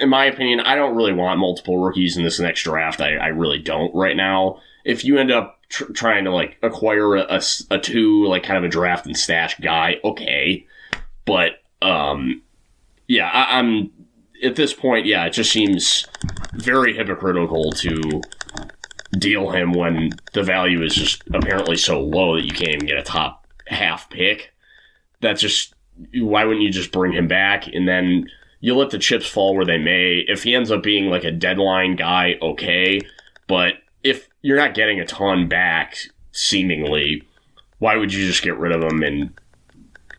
in my opinion, I don't really want multiple rookies in this next draft. I really don't right now. If you end up trying to like acquire a two, like kind of a draft and stash guy, okay, but yeah, I'm at this point, yeah, it just seems very hypocritical to deal him when the value is just apparently so low that you can't even get a top half pick. That's just, why wouldn't you just bring him back and then you let the chips fall where they may? If he ends up being like a deadline guy, okay, but if you're not getting a ton back, seemingly, why would you just get rid of him? And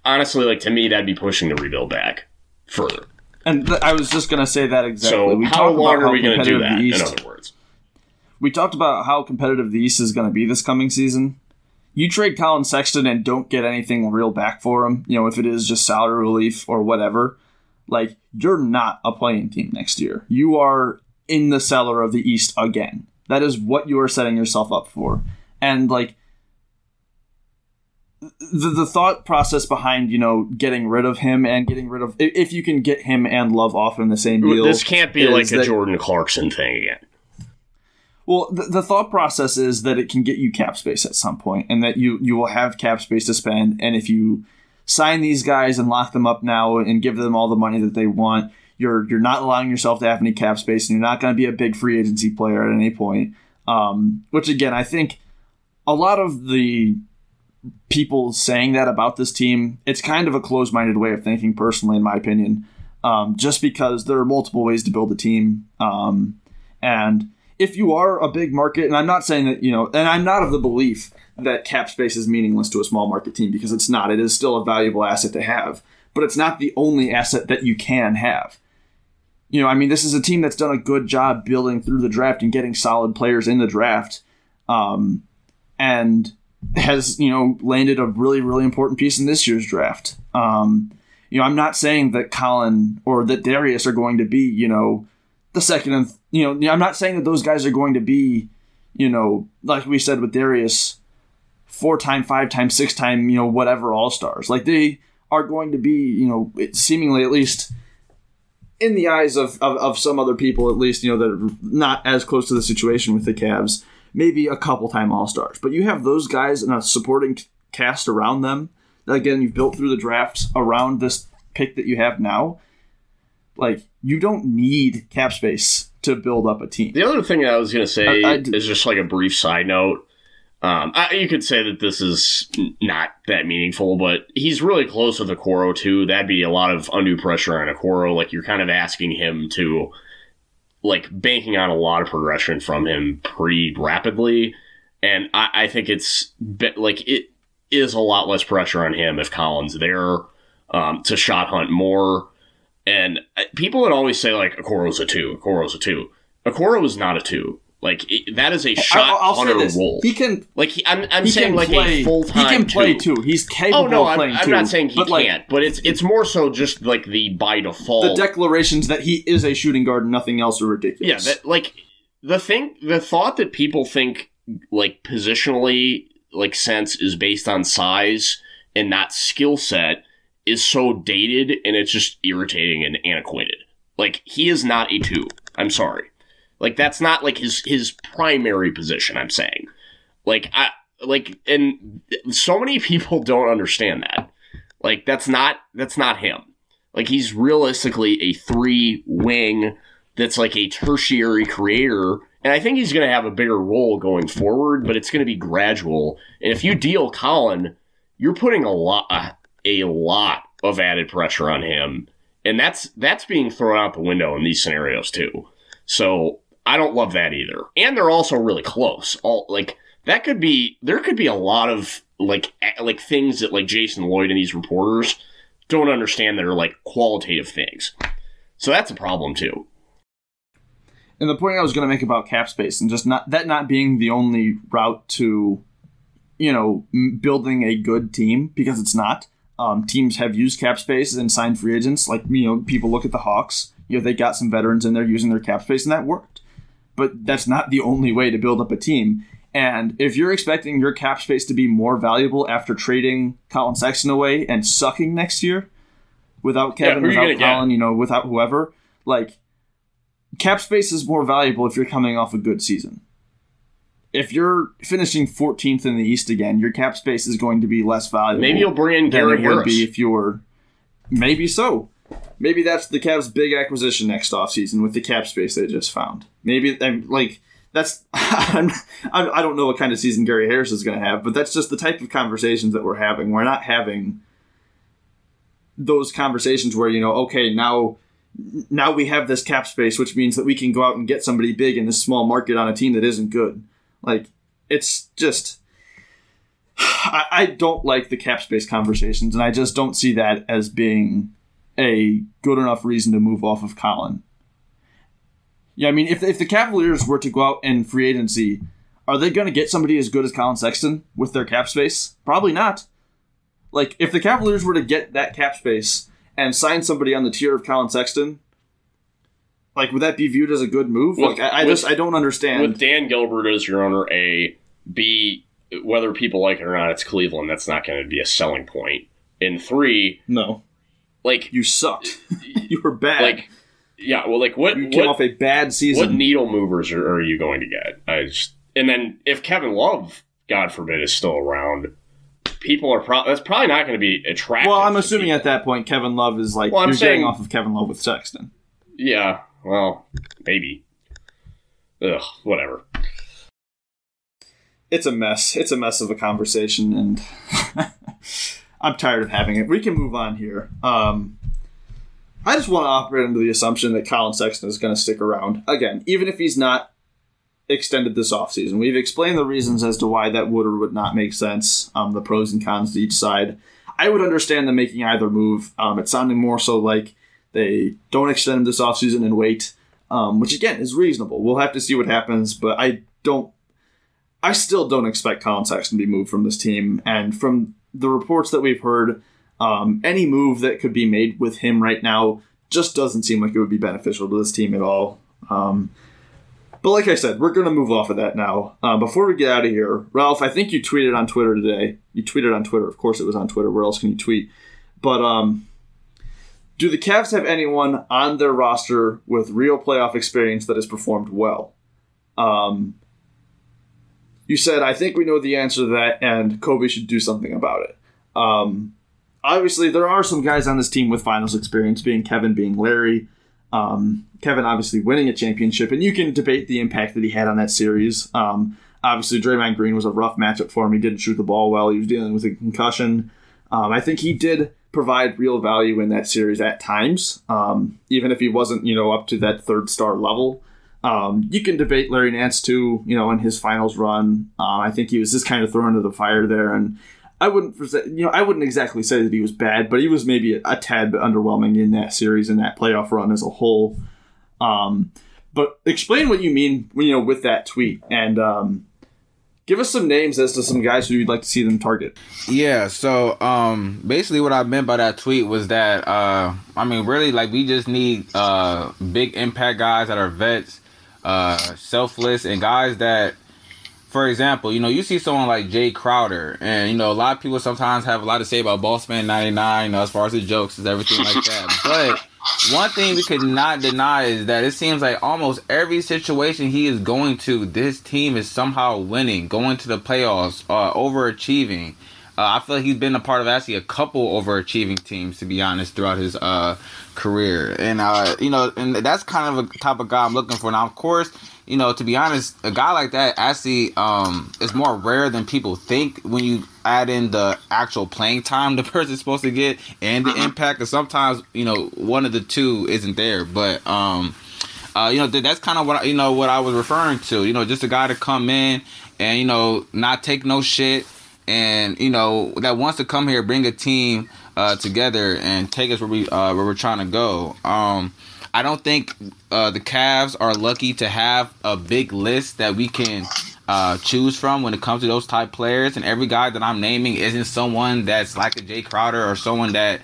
honestly, like to me, that'd be pushing the rebuild back further. And I was just going to say that exactly. So how long are we going to do that, in other words? We talked about how competitive the East is going to be this coming season. You trade Colin Sexton and don't get anything real back for him, you know, if it is just salary relief or whatever, like, you're not a playing team next year. You are in the cellar of the East again. That is what you are setting yourself up for. And, like, the thought process behind, you know, getting rid of him and getting rid of... If you can get him and Love off in the same deal... This can't be like a Jordan Clarkson thing again. Well, the thought process is that it can get you cap space at some point and that you will have cap space to spend. And if you sign these guys and lock them up now and give them all the money that they want... You're not allowing yourself to have any cap space, and you're not going to be a big free agency player at any point. Which, again, I think a lot of the people saying that about this team, it's kind of a closed-minded way of thinking, personally, in my opinion, just because there are multiple ways to build a team. And if you are a big market, and I'm not saying that, you know, and I'm not of the belief that cap space is meaningless to a small market team, because it's not. It is still a valuable asset to have, but it's not the only asset that you can have. You know, I mean, this is a team that's done a good job building through the draft and getting solid players in the draft, and has, you know, landed a really, really important piece in this year's draft. You know, I'm not saying that Colin or that Darius are going to be, you know, the second and, you know, I'm not saying that those guys are going to be, you know, like we said with Darius, 4-time, 5-time, 6-time, you know, whatever all-stars. Like, they are going to be, you know, seemingly, at least in the eyes of some other people, at least, you know, that are not as close to the situation with the Cavs, maybe a couple-time all-stars. But you have those guys and a supporting cast around them. Again, you've built through the drafts around this pick that you have now. Like, you don't need cap space to build up a team. The other thing I was going to say is just like a brief side note. You could say that this is not that meaningful, but he's really close with Okoro, too. That'd be a lot of undue pressure on Okoro. Like, you're kind of asking him to, like, banking on a lot of progression from him pretty rapidly. And I think it's, like, it is a lot less pressure on him if Colin's there to shot hunt more. And people would always say, like, Okoro's a two. Okoro is not a two. Like, that is a shot hunter role. He can, like, I'm saying, like, a full-time two. He can play two. He's capable of playing two. Oh, no, I'm not saying he can't. But it's more so just, like, the by default. The declarations that he is a shooting guard and nothing else are ridiculous. Yeah, the thought that people think, like, positionally, like, sense is based on size and not skill set is so dated, and it's just irritating and antiquated. Like, he is not a two. I'm sorry. Like, that's not, like, his primary position, I'm saying. Like, and so many people don't understand that. Like, that's not him. Like, he's realistically a three wing that's, like, a tertiary creator. And I think he's going to have a bigger role going forward, but it's going to be gradual. And if you deal Colin, you're putting a lot of added pressure on him. And that's being thrown out the window in these scenarios, too. So I don't love that either. And they're also really close. There could be a lot of, like things that, like, Jason Lloyd and these reporters don't understand that are, like, qualitative things. So that's a problem, too. And the point I was going to make about cap space and just not being the only route to, you know, building a good team, because it's not. Teams have used cap space and signed free agents. Like, you know, people look at the Hawks. You know, they got some veterans in there using their cap space, and that worked. But that's not the only way to build up a team. And if you're expecting your cap space to be more valuable after trading Colin Sexton away and sucking next year without Kevin, without Colin, you know, without whoever, like, cap space is more valuable if you're coming off a good season. If you're finishing 14th in the East again, your cap space is going to be less valuable. Maybe you'll bring in Gary Harris. Would be if you were, maybe so. Maybe that's the Cavs' big acquisition next offseason with the cap space they just found. Maybe, like, that's I don't know what kind of season Gary Harris is going to have, but that's just the type of conversations that we're having. We're not having those conversations where, you know, okay, now we have this cap space, which means that we can go out and get somebody big in this small market on a team that isn't good. Like, it's just, I don't like the cap space conversations, and I just don't see that as being a good enough reason to move off of Colin. Yeah, I mean, if the Cavaliers were to go out in free agency, are they going to get somebody as good as Colin Sexton with their cap space? Probably not. Like, if the Cavaliers were to get that cap space and sign somebody on the tier of Colin Sexton, like, would that be viewed as a good move? Like, I don't understand. With Dan Gilbert as your owner, A. B, whether people like it or not, it's Cleveland. That's not going to be a selling point. And three, no. Like, you sucked. You were bad. Like, yeah, well, like, what? You came off a bad season. What needle movers are you going to get? And then if Kevin Love, God forbid, is still around, people are that's probably not going to be attractive. Well, I'm assuming people at that point Kevin Love is like, well, you're saying, getting off of Kevin Love with Sexton. Yeah, well, maybe. Ugh, whatever. It's a mess. It's a mess of a conversation, and I'm tired of having it. We can move on here. I just want to operate under the assumption that Colin Sexton is going to stick around. Again, even if he's not extended this offseason. We've explained the reasons as to why that would or would not make sense, the pros and cons to each side. I would understand them making either move. It's sounding more so like they don't extend him this offseason and wait, which, again, is reasonable. We'll have to see what happens, but I still don't expect Colin Sexton to be moved from this team. And from the reports that we've heard, any move that could be made with him right now just doesn't seem like it would be beneficial to this team at all. But like I said, we're going to move off of that now. Before we get out of here, Ralph, I think you tweeted on Twitter today. You tweeted on Twitter. Of course it was on Twitter. Where else can you tweet? But do the Cavs have anyone on their roster with real playoff experience that has performed well? You said, I think we know the answer to that, and Kobe should do something about it. Obviously, there are some guys on this team with finals experience, being Kevin, being Larry. Kevin obviously winning a championship, and you can debate the impact that he had on that series. Obviously, Draymond Green was a rough matchup for him. He didn't shoot the ball well. He was dealing with a concussion. I think he did provide real value in that series at times, even if he wasn't, up to that third star level. You can debate Larry Nance too, in his finals run. I think he was just kind of thrown into the fire there, and I wouldn't exactly say that he was bad, but he was maybe a tad bit underwhelming in that series and that playoff run as a whole. But explain what you mean, with that tweet, and give us some names as to some guys who you'd like to see them target. Yeah, so basically what I meant by that tweet was that, really, we just need big impact guys that are vets, selfless, and guys that, for example, you see someone like Jay Crowder, and, a lot of people sometimes have a lot to say about Bossman 99, as far as the jokes and everything like that. But one thing we could not deny is that it seems like almost every situation he is going to, this team is somehow winning, going to the playoffs, overachieving. I feel like he's been a part of actually a couple overachieving teams, to be honest, throughout his career. And, and that's kind of a type of guy I'm looking for. Now, of course, to be honest, a guy like that actually is more rare than people think when you add in the actual playing time the person's supposed to get and the impact. Because sometimes, one of the two isn't there. But, that's kind of what, what I was referring to. Just a guy to come in and, not take no shit. And, that wants to come here, bring a team together and take us where we're trying to go. I don't think the Cavs are lucky to have a big list that we can choose from when it comes to those type players. And every guy that I'm naming isn't someone that's like a Jay Crowder or someone that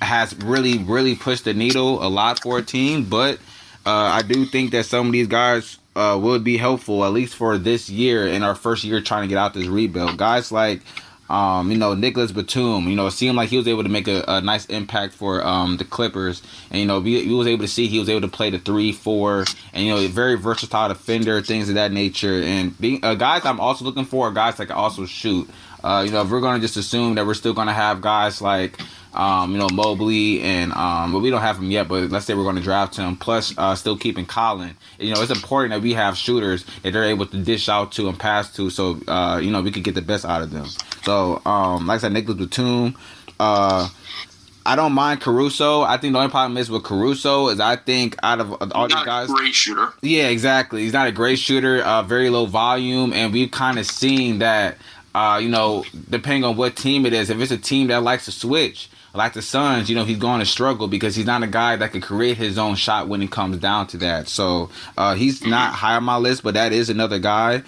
has really, really pushed the needle a lot for a team. But I do think that some of these guys would be helpful, at least for this year in our first year trying to get out this rebuild. Guys like... Nicholas Batum, it seemed like he was able to make a nice impact for the Clippers. And, we was able to see he was able to play the 3-4 and, a very versatile defender, things of that nature. And guys I'm also looking for are guys that can also shoot. If we're going to just assume that we're still going to have guys like, Mobley and, but we don't have him yet, but let's say we're going to draft him, plus still keeping Colin. It's important that we have shooters that they're able to dish out to and pass to so, we could get the best out of them. So, like I said, Nicholas Batum, I don't mind Caruso. I think the only problem is with Caruso is I think out of all these guys... He's not a great shooter. Yeah, exactly. He's not a great shooter, very low volume, and we've kind of seen that, depending on what team it is, if it's a team that likes to switch... Like the Suns, he's going to struggle because he's not a guy that could create his own shot when it comes down to that. So he's not high on my list, but that is another guy.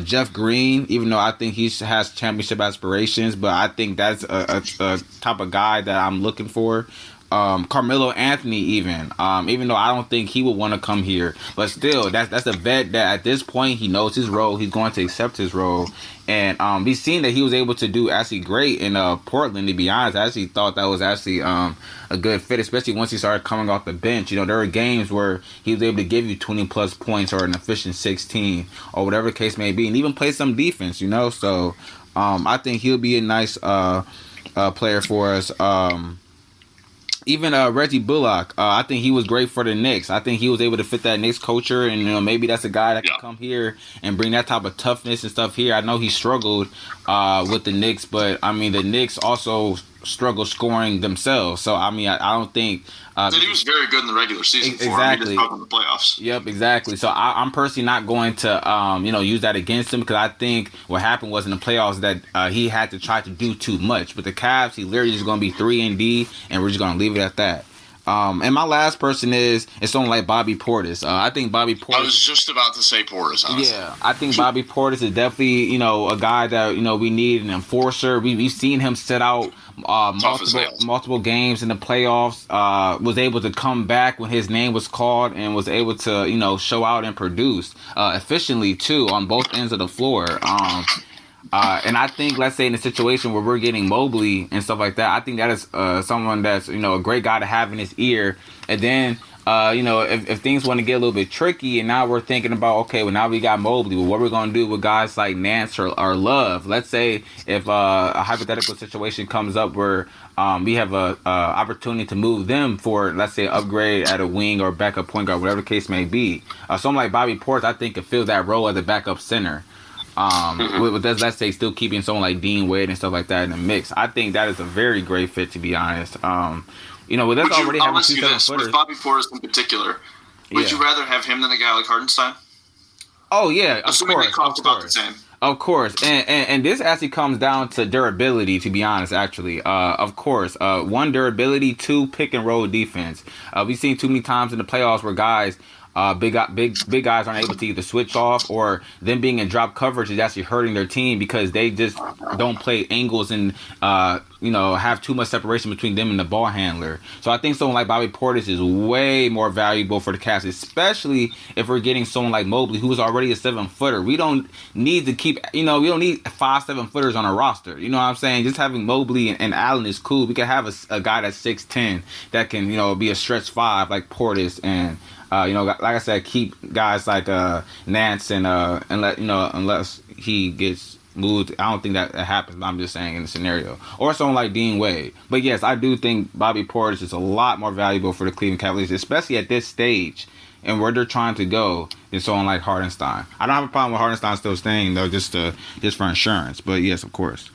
Jeff Green, even though I think he has championship aspirations, but I think that's a type of guy that I'm looking for. Carmelo Anthony, even though I don't think he would want to come here, but still, that's a vet that at this point he knows his role. He's going to accept his role, and we've seen that he was able to do actually great in Portland. To be honest, I actually thought that was actually a good fit, especially once he started coming off the bench. There were games where he was able to give you 20 plus points or an efficient 16 or whatever the case may be, and even play some defense. So I think he'll be a nice player for us. Even Reggie Bullock, I think he was great for the Knicks. I think he was able to fit that Knicks culture, and maybe that's a guy that can come here and bring that type of toughness and stuff here. I know he struggled with the Knicks, but the Knicks also struggle scoring themselves. So, I mean, I don't think... he was very good in the regular season for him. He just in the playoffs. Yep, exactly. So, I'm personally not going to, use that against him, because I think what happened was in the playoffs that he had to try to do too much. But the Cavs, he literally is going to be 3-and-D, and we're just going to leave it at that. And my last person is someone like Bobby Portis. I think Bobby Portis... I was just about to say Portis, honestly. Yeah, I think Bobby Portis is definitely, a guy that, we need an enforcer. We've seen him sit out multiple games in the playoffs, was able to come back when his name was called and was able to, show out and produce efficiently, too, on both ends of the floor. And I think, let's say in a situation where we're getting Mobley and stuff like that, I think that is someone that's, a great guy to have in his ear. And then, if things want to get a little bit tricky and now we're thinking about, okay, well, now we got Mobley. Well, what we're going to do with guys like Nance or Love? Let's say if a hypothetical situation comes up where we have a opportunity to move them for, let's say, upgrade at a wing or backup point guard, whatever the case may be. Someone like Bobby Portis, I think, could fill that role as a backup center. With let's say still keeping someone like Dean Wade and stuff like that in the mix. I think that is a very great fit, to be honest. With us already having 2 7-footers. With Bobby Portis in particular, would you rather have him than a guy like Hartenstein? Oh yeah, of course. And this actually comes down to durability, to be honest. Actually, of course, one, durability; two, pick and roll defense. We've seen too many times in the playoffs where guys. Big guys aren't able to either switch off, or them being in drop coverage is actually hurting their team because they just don't play angles and have too much separation between them and the ball handler. So I think someone like Bobby Portis is way more valuable for the Cavs, especially if we're getting someone like Mobley, who is already a 7-footer. We don't need to keep we don't need 5 7-footers on a roster. You know what I'm saying? Just having Mobley and Allen is cool. We can have a guy that's 6'10" that can be a stretch 5 like Portis and. Like I said, keep guys like Nance unless he gets moved. I don't think that happens, but I'm just saying in the scenario. Or someone like Dean Wade. But yes, I do think Bobby Portis is a lot more valuable for the Cleveland Cavaliers, especially at this stage and where they're trying to go, than someone like Hartenstein. I don't have a problem with Hartenstein still staying, though, just for insurance. But yes, of course.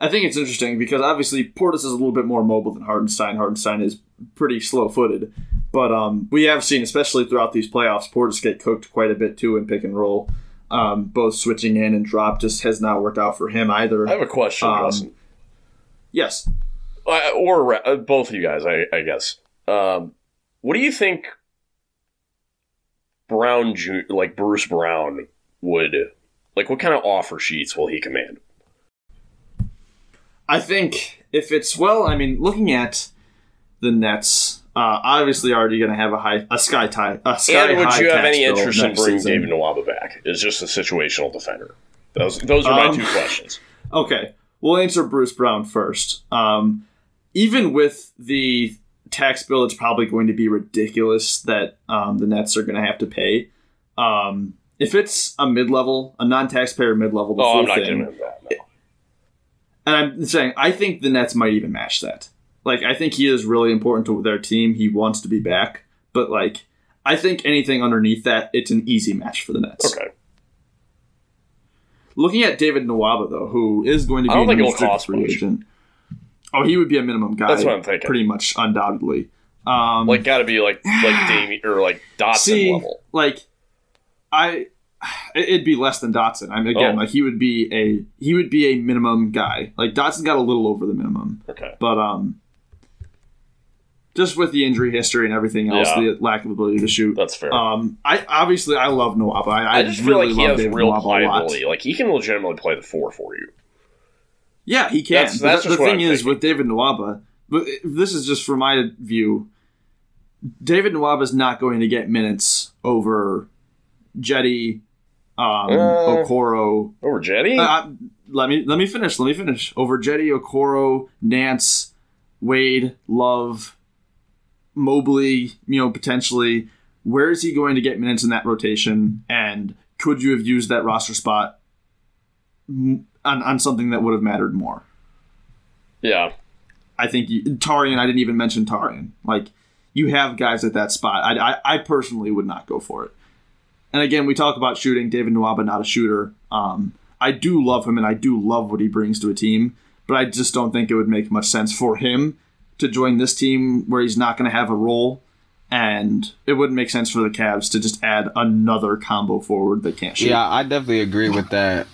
I think it's interesting because obviously Portis is a little bit more mobile than Hartenstein. Hartenstein is pretty slow-footed. But we have seen, especially throughout these playoffs, Portis get cooked quite a bit, too, in pick and roll. Both switching in and drop just has not worked out for him either. I have a question, Russell. Yes. Or both of you guys, I guess. What do you think Brown, like Bruce Brown, would... Like, what kind of offer sheets will he command? I think if it's, looking at the Nets... obviously, already going to have a sky high. And would you have any interest in bringing David Nwaba back? It's just a situational defender. Those are my two questions. Okay, we'll answer Bruce Brown first. Even with the tax bill, it's probably going to be ridiculous that the Nets are going to have to pay. If it's a mid-level, a non-taxpayer mid-level, I'm not getting into that. No. And I'm saying I think the Nets might even match that. Like, I think he is really important to their team. He wants to be back. But, like, I think anything underneath that, it's an easy match for the Nets. Okay. Looking at David Nwaba, though, who is going to be an interesting free agent. Oh, he would be a minimum guy. That's what I'm thinking. Pretty much, undoubtedly. Got to be, like Damian or, like, Dotson level. Like, it'd be less than Dotson. I mean, again, he would be a minimum guy. Like, Dotson got a little over the minimum. Okay. But, just with the injury history and everything else, the lack of ability to shoot. That's fair. I love Nwaba. I just really feel like he has real playability. Like, he can legitimately play the 4 for you. Yeah, he can. That's the thing is with David Nwaba. But this is just from my view. David Nwaba is not going to get minutes over Jetty, Okoro. Over Jetty? Let me finish. Over Jetty, Okoro, Nance, Wade, Love. Mobley, potentially, where is he going to get minutes in that rotation? And could you have used that roster spot on something that would have mattered more? Yeah. I think Tarian, I didn't even mention Tarian. Like, you have guys at that spot. I personally would not go for it. And again, we talk about shooting. David Nwaba, not a shooter. I do love him, and I do love what he brings to a team. but I just don't think it would make much sense for him to join this team where he's not going to have a role, and it wouldn't make sense for the Cavs to just add another combo forward that can't shoot. Yeah, I definitely agree with that.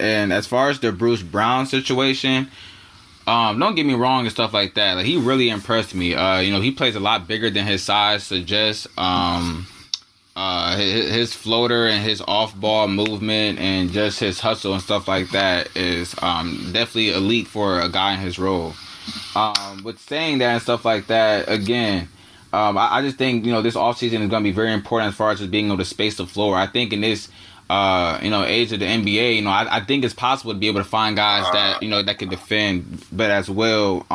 And as far as the Bruce Brown situation, don't get me wrong and stuff like that. Like, he really impressed me. He plays a lot bigger than his size suggests. His floater and his off-ball movement and just his hustle and stuff like that is definitely elite for a guy in his role. With saying that and stuff like that, again, I just think, this offseason is going to be very important as far as just being able to space the floor. I think in this, age of the NBA, I think it's possible to be able to find guys that, that could defend, but as well,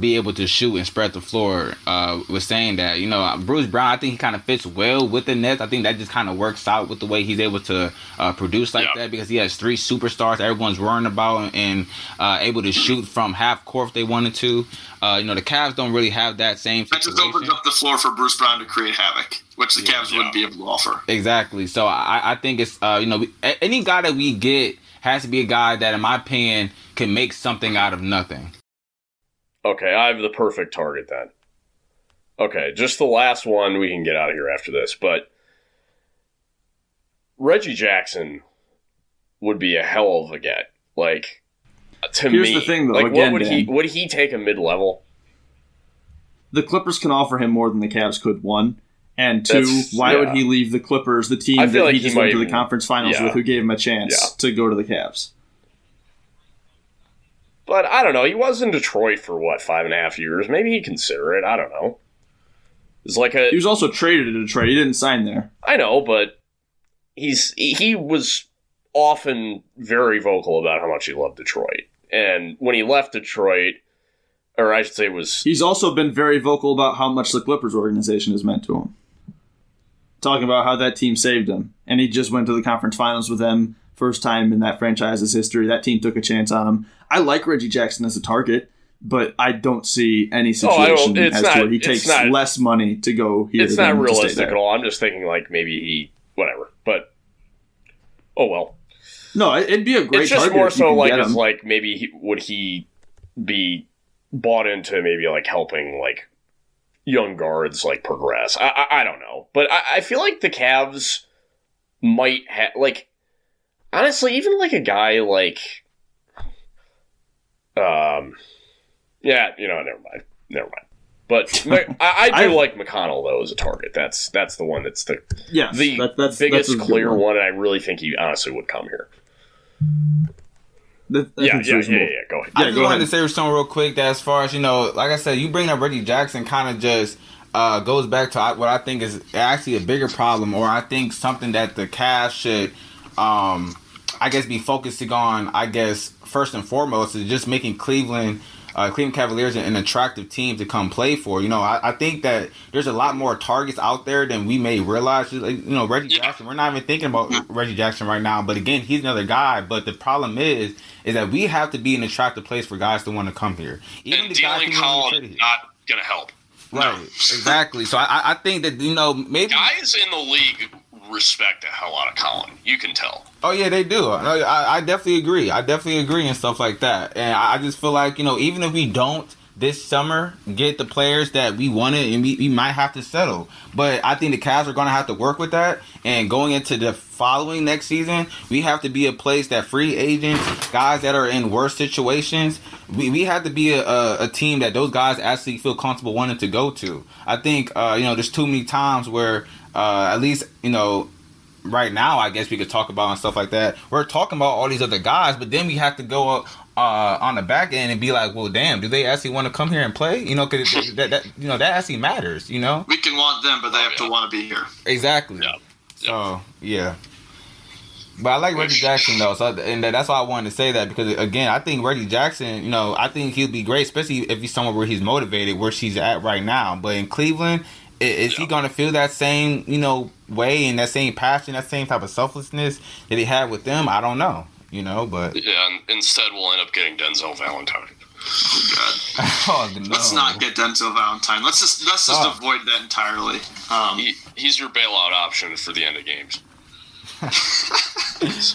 be able to shoot and spread the floor. Was saying that, Bruce Brown, I think he kind of fits well with the Nets. I think that just kind of works out with the way he's able to produce like that, because he has three superstars everyone's worrying about and able to shoot from half court if they wanted to. The Cavs don't really have that same situation. That just opens up the floor for Bruce Brown to create havoc, which the Cavs wouldn't be able to offer. Exactly. So I think it's, any guy that we get has to be a guy that, in my opinion, can make something out of nothing. Okay, I have the perfect target then. Okay, just the last one. We can get out of here after this. But Reggie Jackson would be a hell of a get. Like, to me. Here's the thing, though. Like, again, would he take a mid-level? The Clippers can offer him more than the Cavs could, one. And two, why would he leave the Clippers, the team that he just went to the conference finals with, who gave him a chance to go to the Cavs? But I don't know. He was in Detroit for, 5.5 years? Maybe he'd consider it. I don't know. It's like he was also traded to Detroit. He didn't sign there. I know, but he was often very vocal about how much he loved Detroit. And when he left Detroit, or I should say he's also been very vocal about how much the Clippers organization has meant to him. Talking about how that team saved him. And he just went to the conference finals with them. First time in that franchise's history. That team took a chance on him. I like Reggie Jackson as a target, but I don't see any situation where he takes less money to go here. It's not realistic at all. I'm just thinking maybe he... Whatever. But... Oh, well. No, it'd be a great target. It's just more so maybe would he be bought into maybe helping young guards progress. I don't know. But I feel like the Cavs might have... Honestly, even a guy never mind. But I do like McConnell though as a target. That's the one that's the biggest clear one, and I really think he honestly would come here. Yeah. Go ahead. I just wanted to say something real quick. That as far as like I said, you bring up Reggie Jackson, kind of just. Goes back to what I think is actually a bigger problem, or I think something that the Cavs should, be focusing on. First and foremost is just making Cleveland Cavaliers an attractive team to come play for. I think that there's a lot more targets out there than we may realize. Reggie Jackson. We're not even thinking about Reggie Jackson right now. But again, he's another guy. But the problem is that we have to be an attractive place for guys to want to come here. Even the guys who want to play, not gonna help. Right, exactly. So I think that, maybe... Guys in the league respect a hell out of Colin. You can tell. Oh, yeah, they do. I definitely agree. And stuff like that. And I just feel like, even if we don't this summer get the players that we wanted, and we might have to settle. But I think the Cavs are going to have to work with that. And going into the following next season, we have to be a place that free agents, guys that are in worse situations, we have to be a team that those guys actually feel comfortable wanting to go to. I think, there's too many times where, at least, right now, I guess we could talk about and stuff like that. We're talking about all these other guys, but then we have to go up on the back end and be like, well, damn, do they actually want to come here and play? Because that actually matters, We can want them, but they have to want to be here. Exactly. Yeah. So, yeah. But I like Reggie Jackson, though, and that's why I wanted to say that, because, again, I think Reggie Jackson, I think he'll be great, especially if he's somewhere where he's motivated, where she's at right now. But in Cleveland, is he going to feel that same, way and that same passion, that same type of selflessness that he had with them? I don't know. But... Yeah, and instead we'll end up getting Denzel Valentine. Oh, God. Oh, no. Let's not get Denzel Valentine. Let's just avoid that entirely. He's your bailout option for the end of games.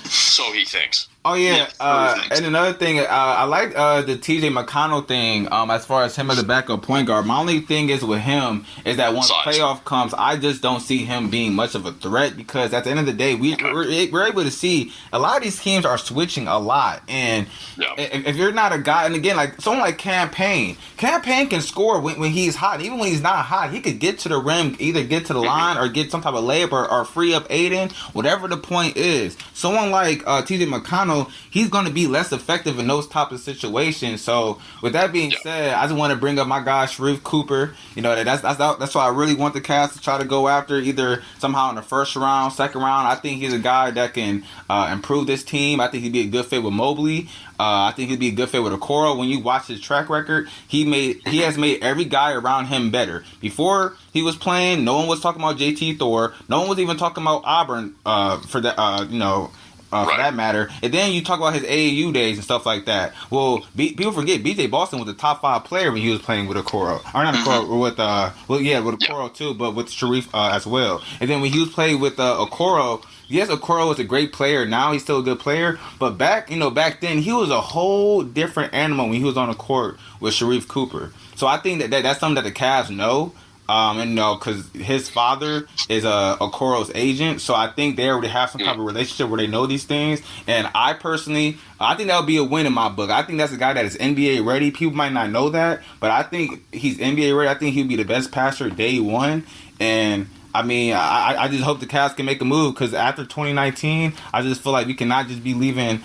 So he thinks. Oh yeah, and another thing, I like the T.J. McConnell thing. As far as him as a backup point guard, my only thing is with him is that once playoff comes, I just don't see him being much of a threat because at the end of the day, we're able to see a lot of these teams are switching a lot, and if you're not a guy, and again, like someone like Campaign can score when he's hot, even when he's not hot, he could get to the rim, either get to the line or get some type of layup or free up Aiden, whatever the point is. Someone like T.J. McConnell, he's going to be less effective in those type of situations. So with that being said, I just want to bring up my guy Sharif Cooper. You know, that's why I really want the Cavs to try to go after either somehow in the first round, second round. I think he's a guy that can improve this team. I think he'd be a good fit with Mobley. I think he'd be a good fit with Okoro. When you watch his track record, he has made every guy around him better. Before he was playing, no one was talking about JT Thor. No one was even talking about Auburn for the for that matter. And then you talk about his AAU days and stuff like that. Well, people forget B.J. Boston was a top 5 player when he was playing with Okoro. Or not Okoro, with Okoro too, but with Sharif as well. And then when he was playing with Okoro, yes, Okoro was a great player. Now he's still a good player. But back then, he was a whole different animal when he was on the court with Sharif Cooper. So I think that's something that the Cavs know. And no, because his father is Okoro's agent, so I think they already have some type of relationship where they know these things. And I personally, I think that would be a win in my book. I think that's a guy that is NBA ready. People might not know that, but I think he's NBA ready. I think he'll be the best passer day one. And I mean, I just hope the Cavs can make a move because after 2019, I just feel like we cannot just be leaving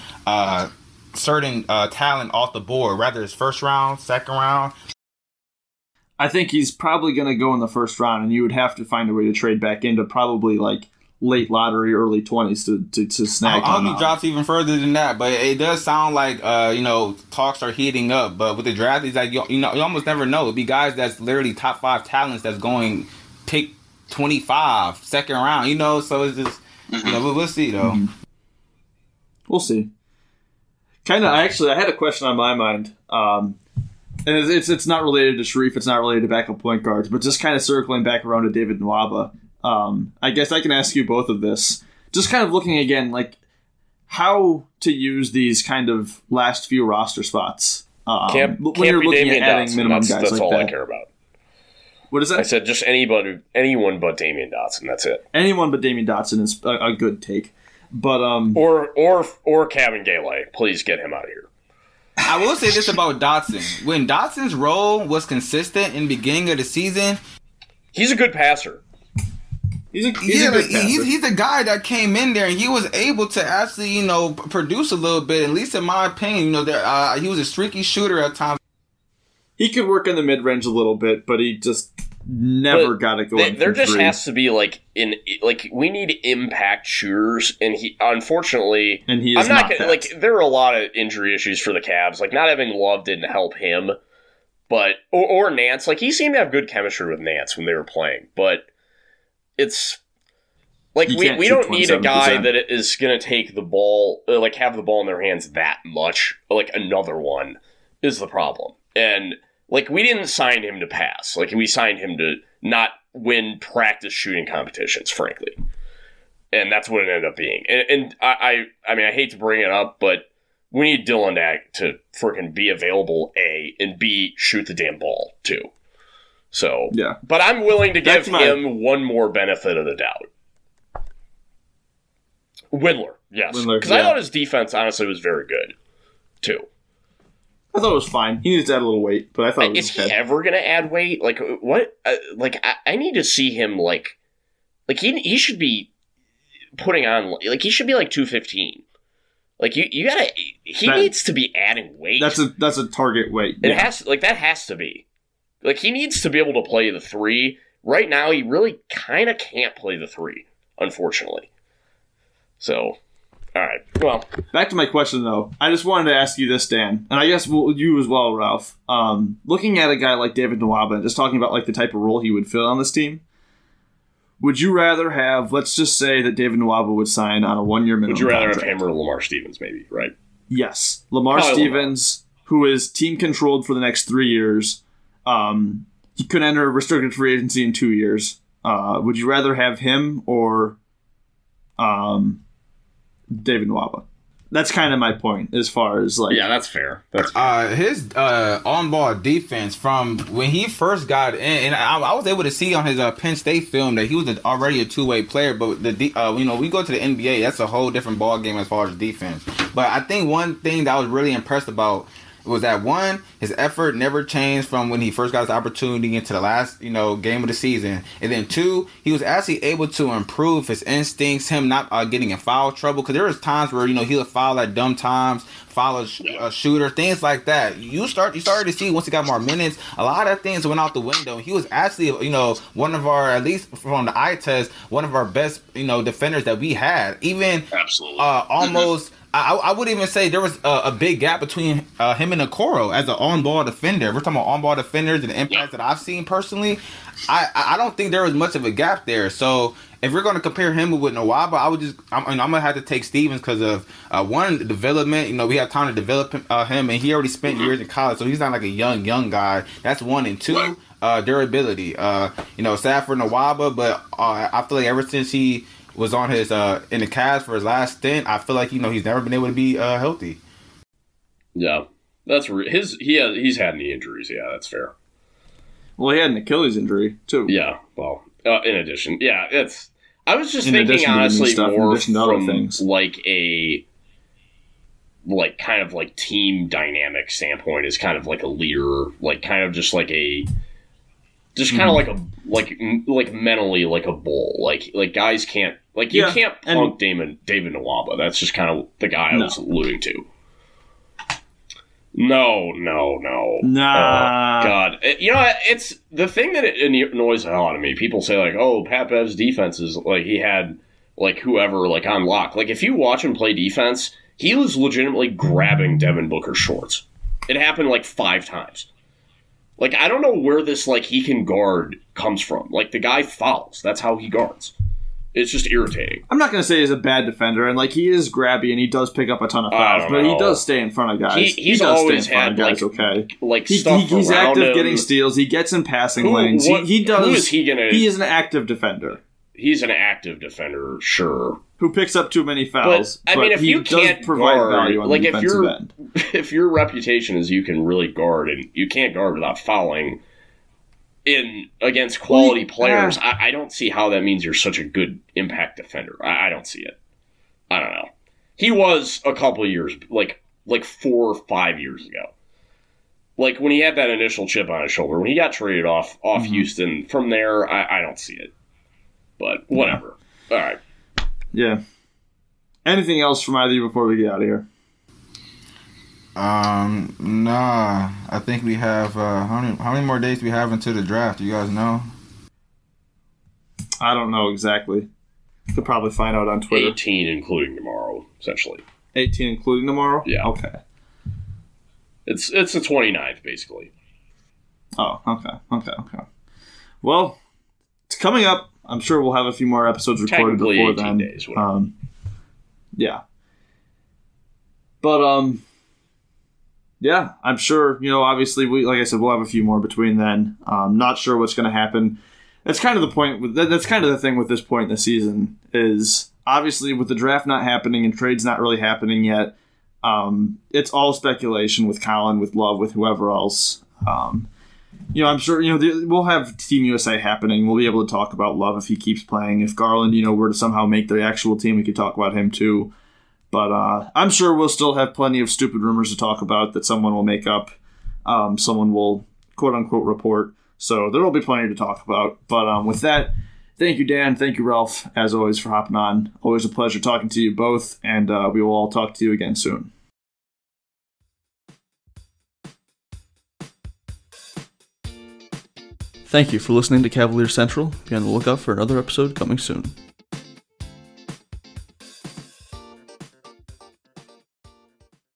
certain talent off the board. Rather, it's first round, second round. I think he's probably going to go in the first round, and you would have to find a way to trade back into probably like late lottery, early 20s to snag. I hope he drops even further than that, but it does sound like talks are heating up. But with the draft, it's like you almost never know. It'd be guys that's literally top 5 talents that's going pick 25 second round. So it's just we'll see though. Mm-hmm. We'll see. Kind of actually, I had a question on my mind. And it's not related to Sharif. It's not related to backup point guards. But just kind of circling back around to David Nwaba, I guess I can ask you both of this. Just kind of looking again, like how to use these kind of last few roster spots when you're looking at adding minimum guys like that. That's all I care about. What is that? I said just anyone but Damian Dotson. That's it. Anyone but Damian Dotson is a good take. But or Kevin Gayle. Please get him out of here. I will say this about Dotson. When Dotson's role was consistent in the beginning of the season, he's a good passer. He's a guy that came in there and he was able to actually, produce a little bit, at least in my opinion. He was a streaky shooter at times. He could work in the mid-range a little bit, but he just never got it going. There just has to be we need impact shooters, and he is not like there are a lot of injury issues for the Cavs. Like not having Love didn't help him, but or Nance. Like he seemed to have good chemistry with Nance when they were playing, but it's like we don't need a guy that is going to take the ball, have the ball in their hands that much. Like another one is the problem, and. Like, we didn't sign him to pass. Like, we signed him to not win practice shooting competitions, frankly. And that's what it ended up being. And I mean, I hate to bring it up, but we need Dylan to freaking be available, A, and B, shoot the damn ball, too. So, yeah. But I'm willing to give him one more benefit of the doubt. Windler, yes. Because I thought his defense, honestly, was very good, too. I thought it was fine. He needs to add a little weight, but I thought it was okay. Is he ever going to add weight? Like, what? I need to see him, he should be putting on, he should be, 215. You gotta, he needs to be adding weight. That's a target weight. Yeah. It has, that has to be. He needs to be able to play the three. Right now, he really kind of can't play the three, unfortunately. So... All right. Well, back to my question, though. I just wanted to ask you this, Dan, and I guess you as well, Ralph. Looking at a guy like David Nwaba and just talking about the type of role he would fill on this team, would you rather have, let's just say that David Nwaba would sign on a one-year minimum contract? Would you rather have him or Lamar Stevens, maybe, right? Yes. Lamar Stevens, who is team-controlled for the next 3 years. He could enter restricted free agency in 2 years. Would you rather have him or... David Nwaba. That's kind of my point as far as like... Yeah, that's fair. That's fair. His on-ball defense from when he first got in, and I was able to see on his Penn State film that he was already a two-way player, but the we go to the NBA, that's a whole different ball game as far as defense. But I think one thing that I was really impressed about was that, one, his effort never changed from when he first got his opportunity into the last, game of the season. And then, two, he was actually able to improve his instincts, him not getting in foul trouble. Because there was times where, he would foul at dumb times, foul a shooter, things like that. You started to see, once he got more minutes, a lot of things went out the window. He was actually, one of our, at least from the eye test, one of our best, defenders that we had. Even absolutely. Almost... I wouldn't even say there was a big gap between him and Okoro as an on-ball defender. We're talking about on-ball defenders and the impact that I've seen personally. I don't think there was much of a gap there. So if we're going to compare him with Nawaba, I'm going to have to take Stevens because of, one, development. We have time to develop him, and he already spent years in college, so he's not like a young guy. That's one. And two, durability. Sad for Nawaba, but I feel like ever since he was on his in the Cavs for his last stint, I feel like he's never been able to be healthy. Yeah, that's his. He's had knee injuries. Yeah, that's fair. Well, he had an Achilles injury too. Yeah. Well, in addition, yeah, that's. I was just thinking honestly more from things. like team dynamic standpoint is kind of like a leader, like kind of just like a. Just kind of like mentally like a bull. Like guys can't you can't punk David Nwaba. That's just kind of the guy I was alluding to. No. Nah. God. It's the thing that it annoys the hell out of me. People say like, oh, Pat Bev's defense is like he had like whoever like on lock. Like if you watch him play defense, he was legitimately grabbing Devin Booker shorts. It happened like 5 times. Like, I don't know where this, like, he can guard comes from. Like, the guy fouls. That's how he guards. It's just irritating. I'm not going to say he's a bad defender. And, like, he is grabby and he does pick up a ton of fouls. But he does stay in front of guys. He does always stay in front of guys, stuff he's active him. Getting steals. He gets in passing lanes. He does. Who is he going to... He is an active defender. He's an active defender, sure. Who picks up too many fouls. But I mean, if you can't provide value on the defensive end. If your reputation is you can really guard and you can't guard without fouling in against quality players, I don't see how that means you're such a good impact defender. I don't see it. I don't know. He was a couple of years, like 4 or 5 years ago. Like when he had that initial chip on his shoulder, when he got traded off Houston, from there, I don't see it. But whatever. All right. Yeah. Anything else from either of you before we get out of here? Nah. I think we have how many more days do we have until the draft? You guys know? I don't know exactly. Could probably find out on Twitter. 18 including tomorrow, essentially. 18 including tomorrow? Yeah. Okay. It's the 29th, basically. Oh, okay. Well, it's coming up. I'm sure we'll have a few more episodes recorded before then. 18 days, yeah. But, yeah, I'm sure, obviously, like I said, we'll have a few more between then. Not sure what's going to happen. That's kind of the point. That's kind of the thing with this point in the season is, obviously, with the draft not happening and trades not really happening yet, it's all speculation with Colin, with Love, with whoever else. I'm sure, we'll have Team USA happening. We'll be able to talk about Love if he keeps playing. If Garland, were to somehow make the actual team, we could talk about him too. But I'm sure we'll still have plenty of stupid rumors to talk about that someone will make up. Someone will, quote-unquote, report. So there will be plenty to talk about. But with that, thank you, Dan. Thank you, Ralph, as always, for hopping on. Always a pleasure talking to you both, and we will all talk to you again soon. Thank you for listening to Cavalier Central. Be on the lookout for another episode coming soon.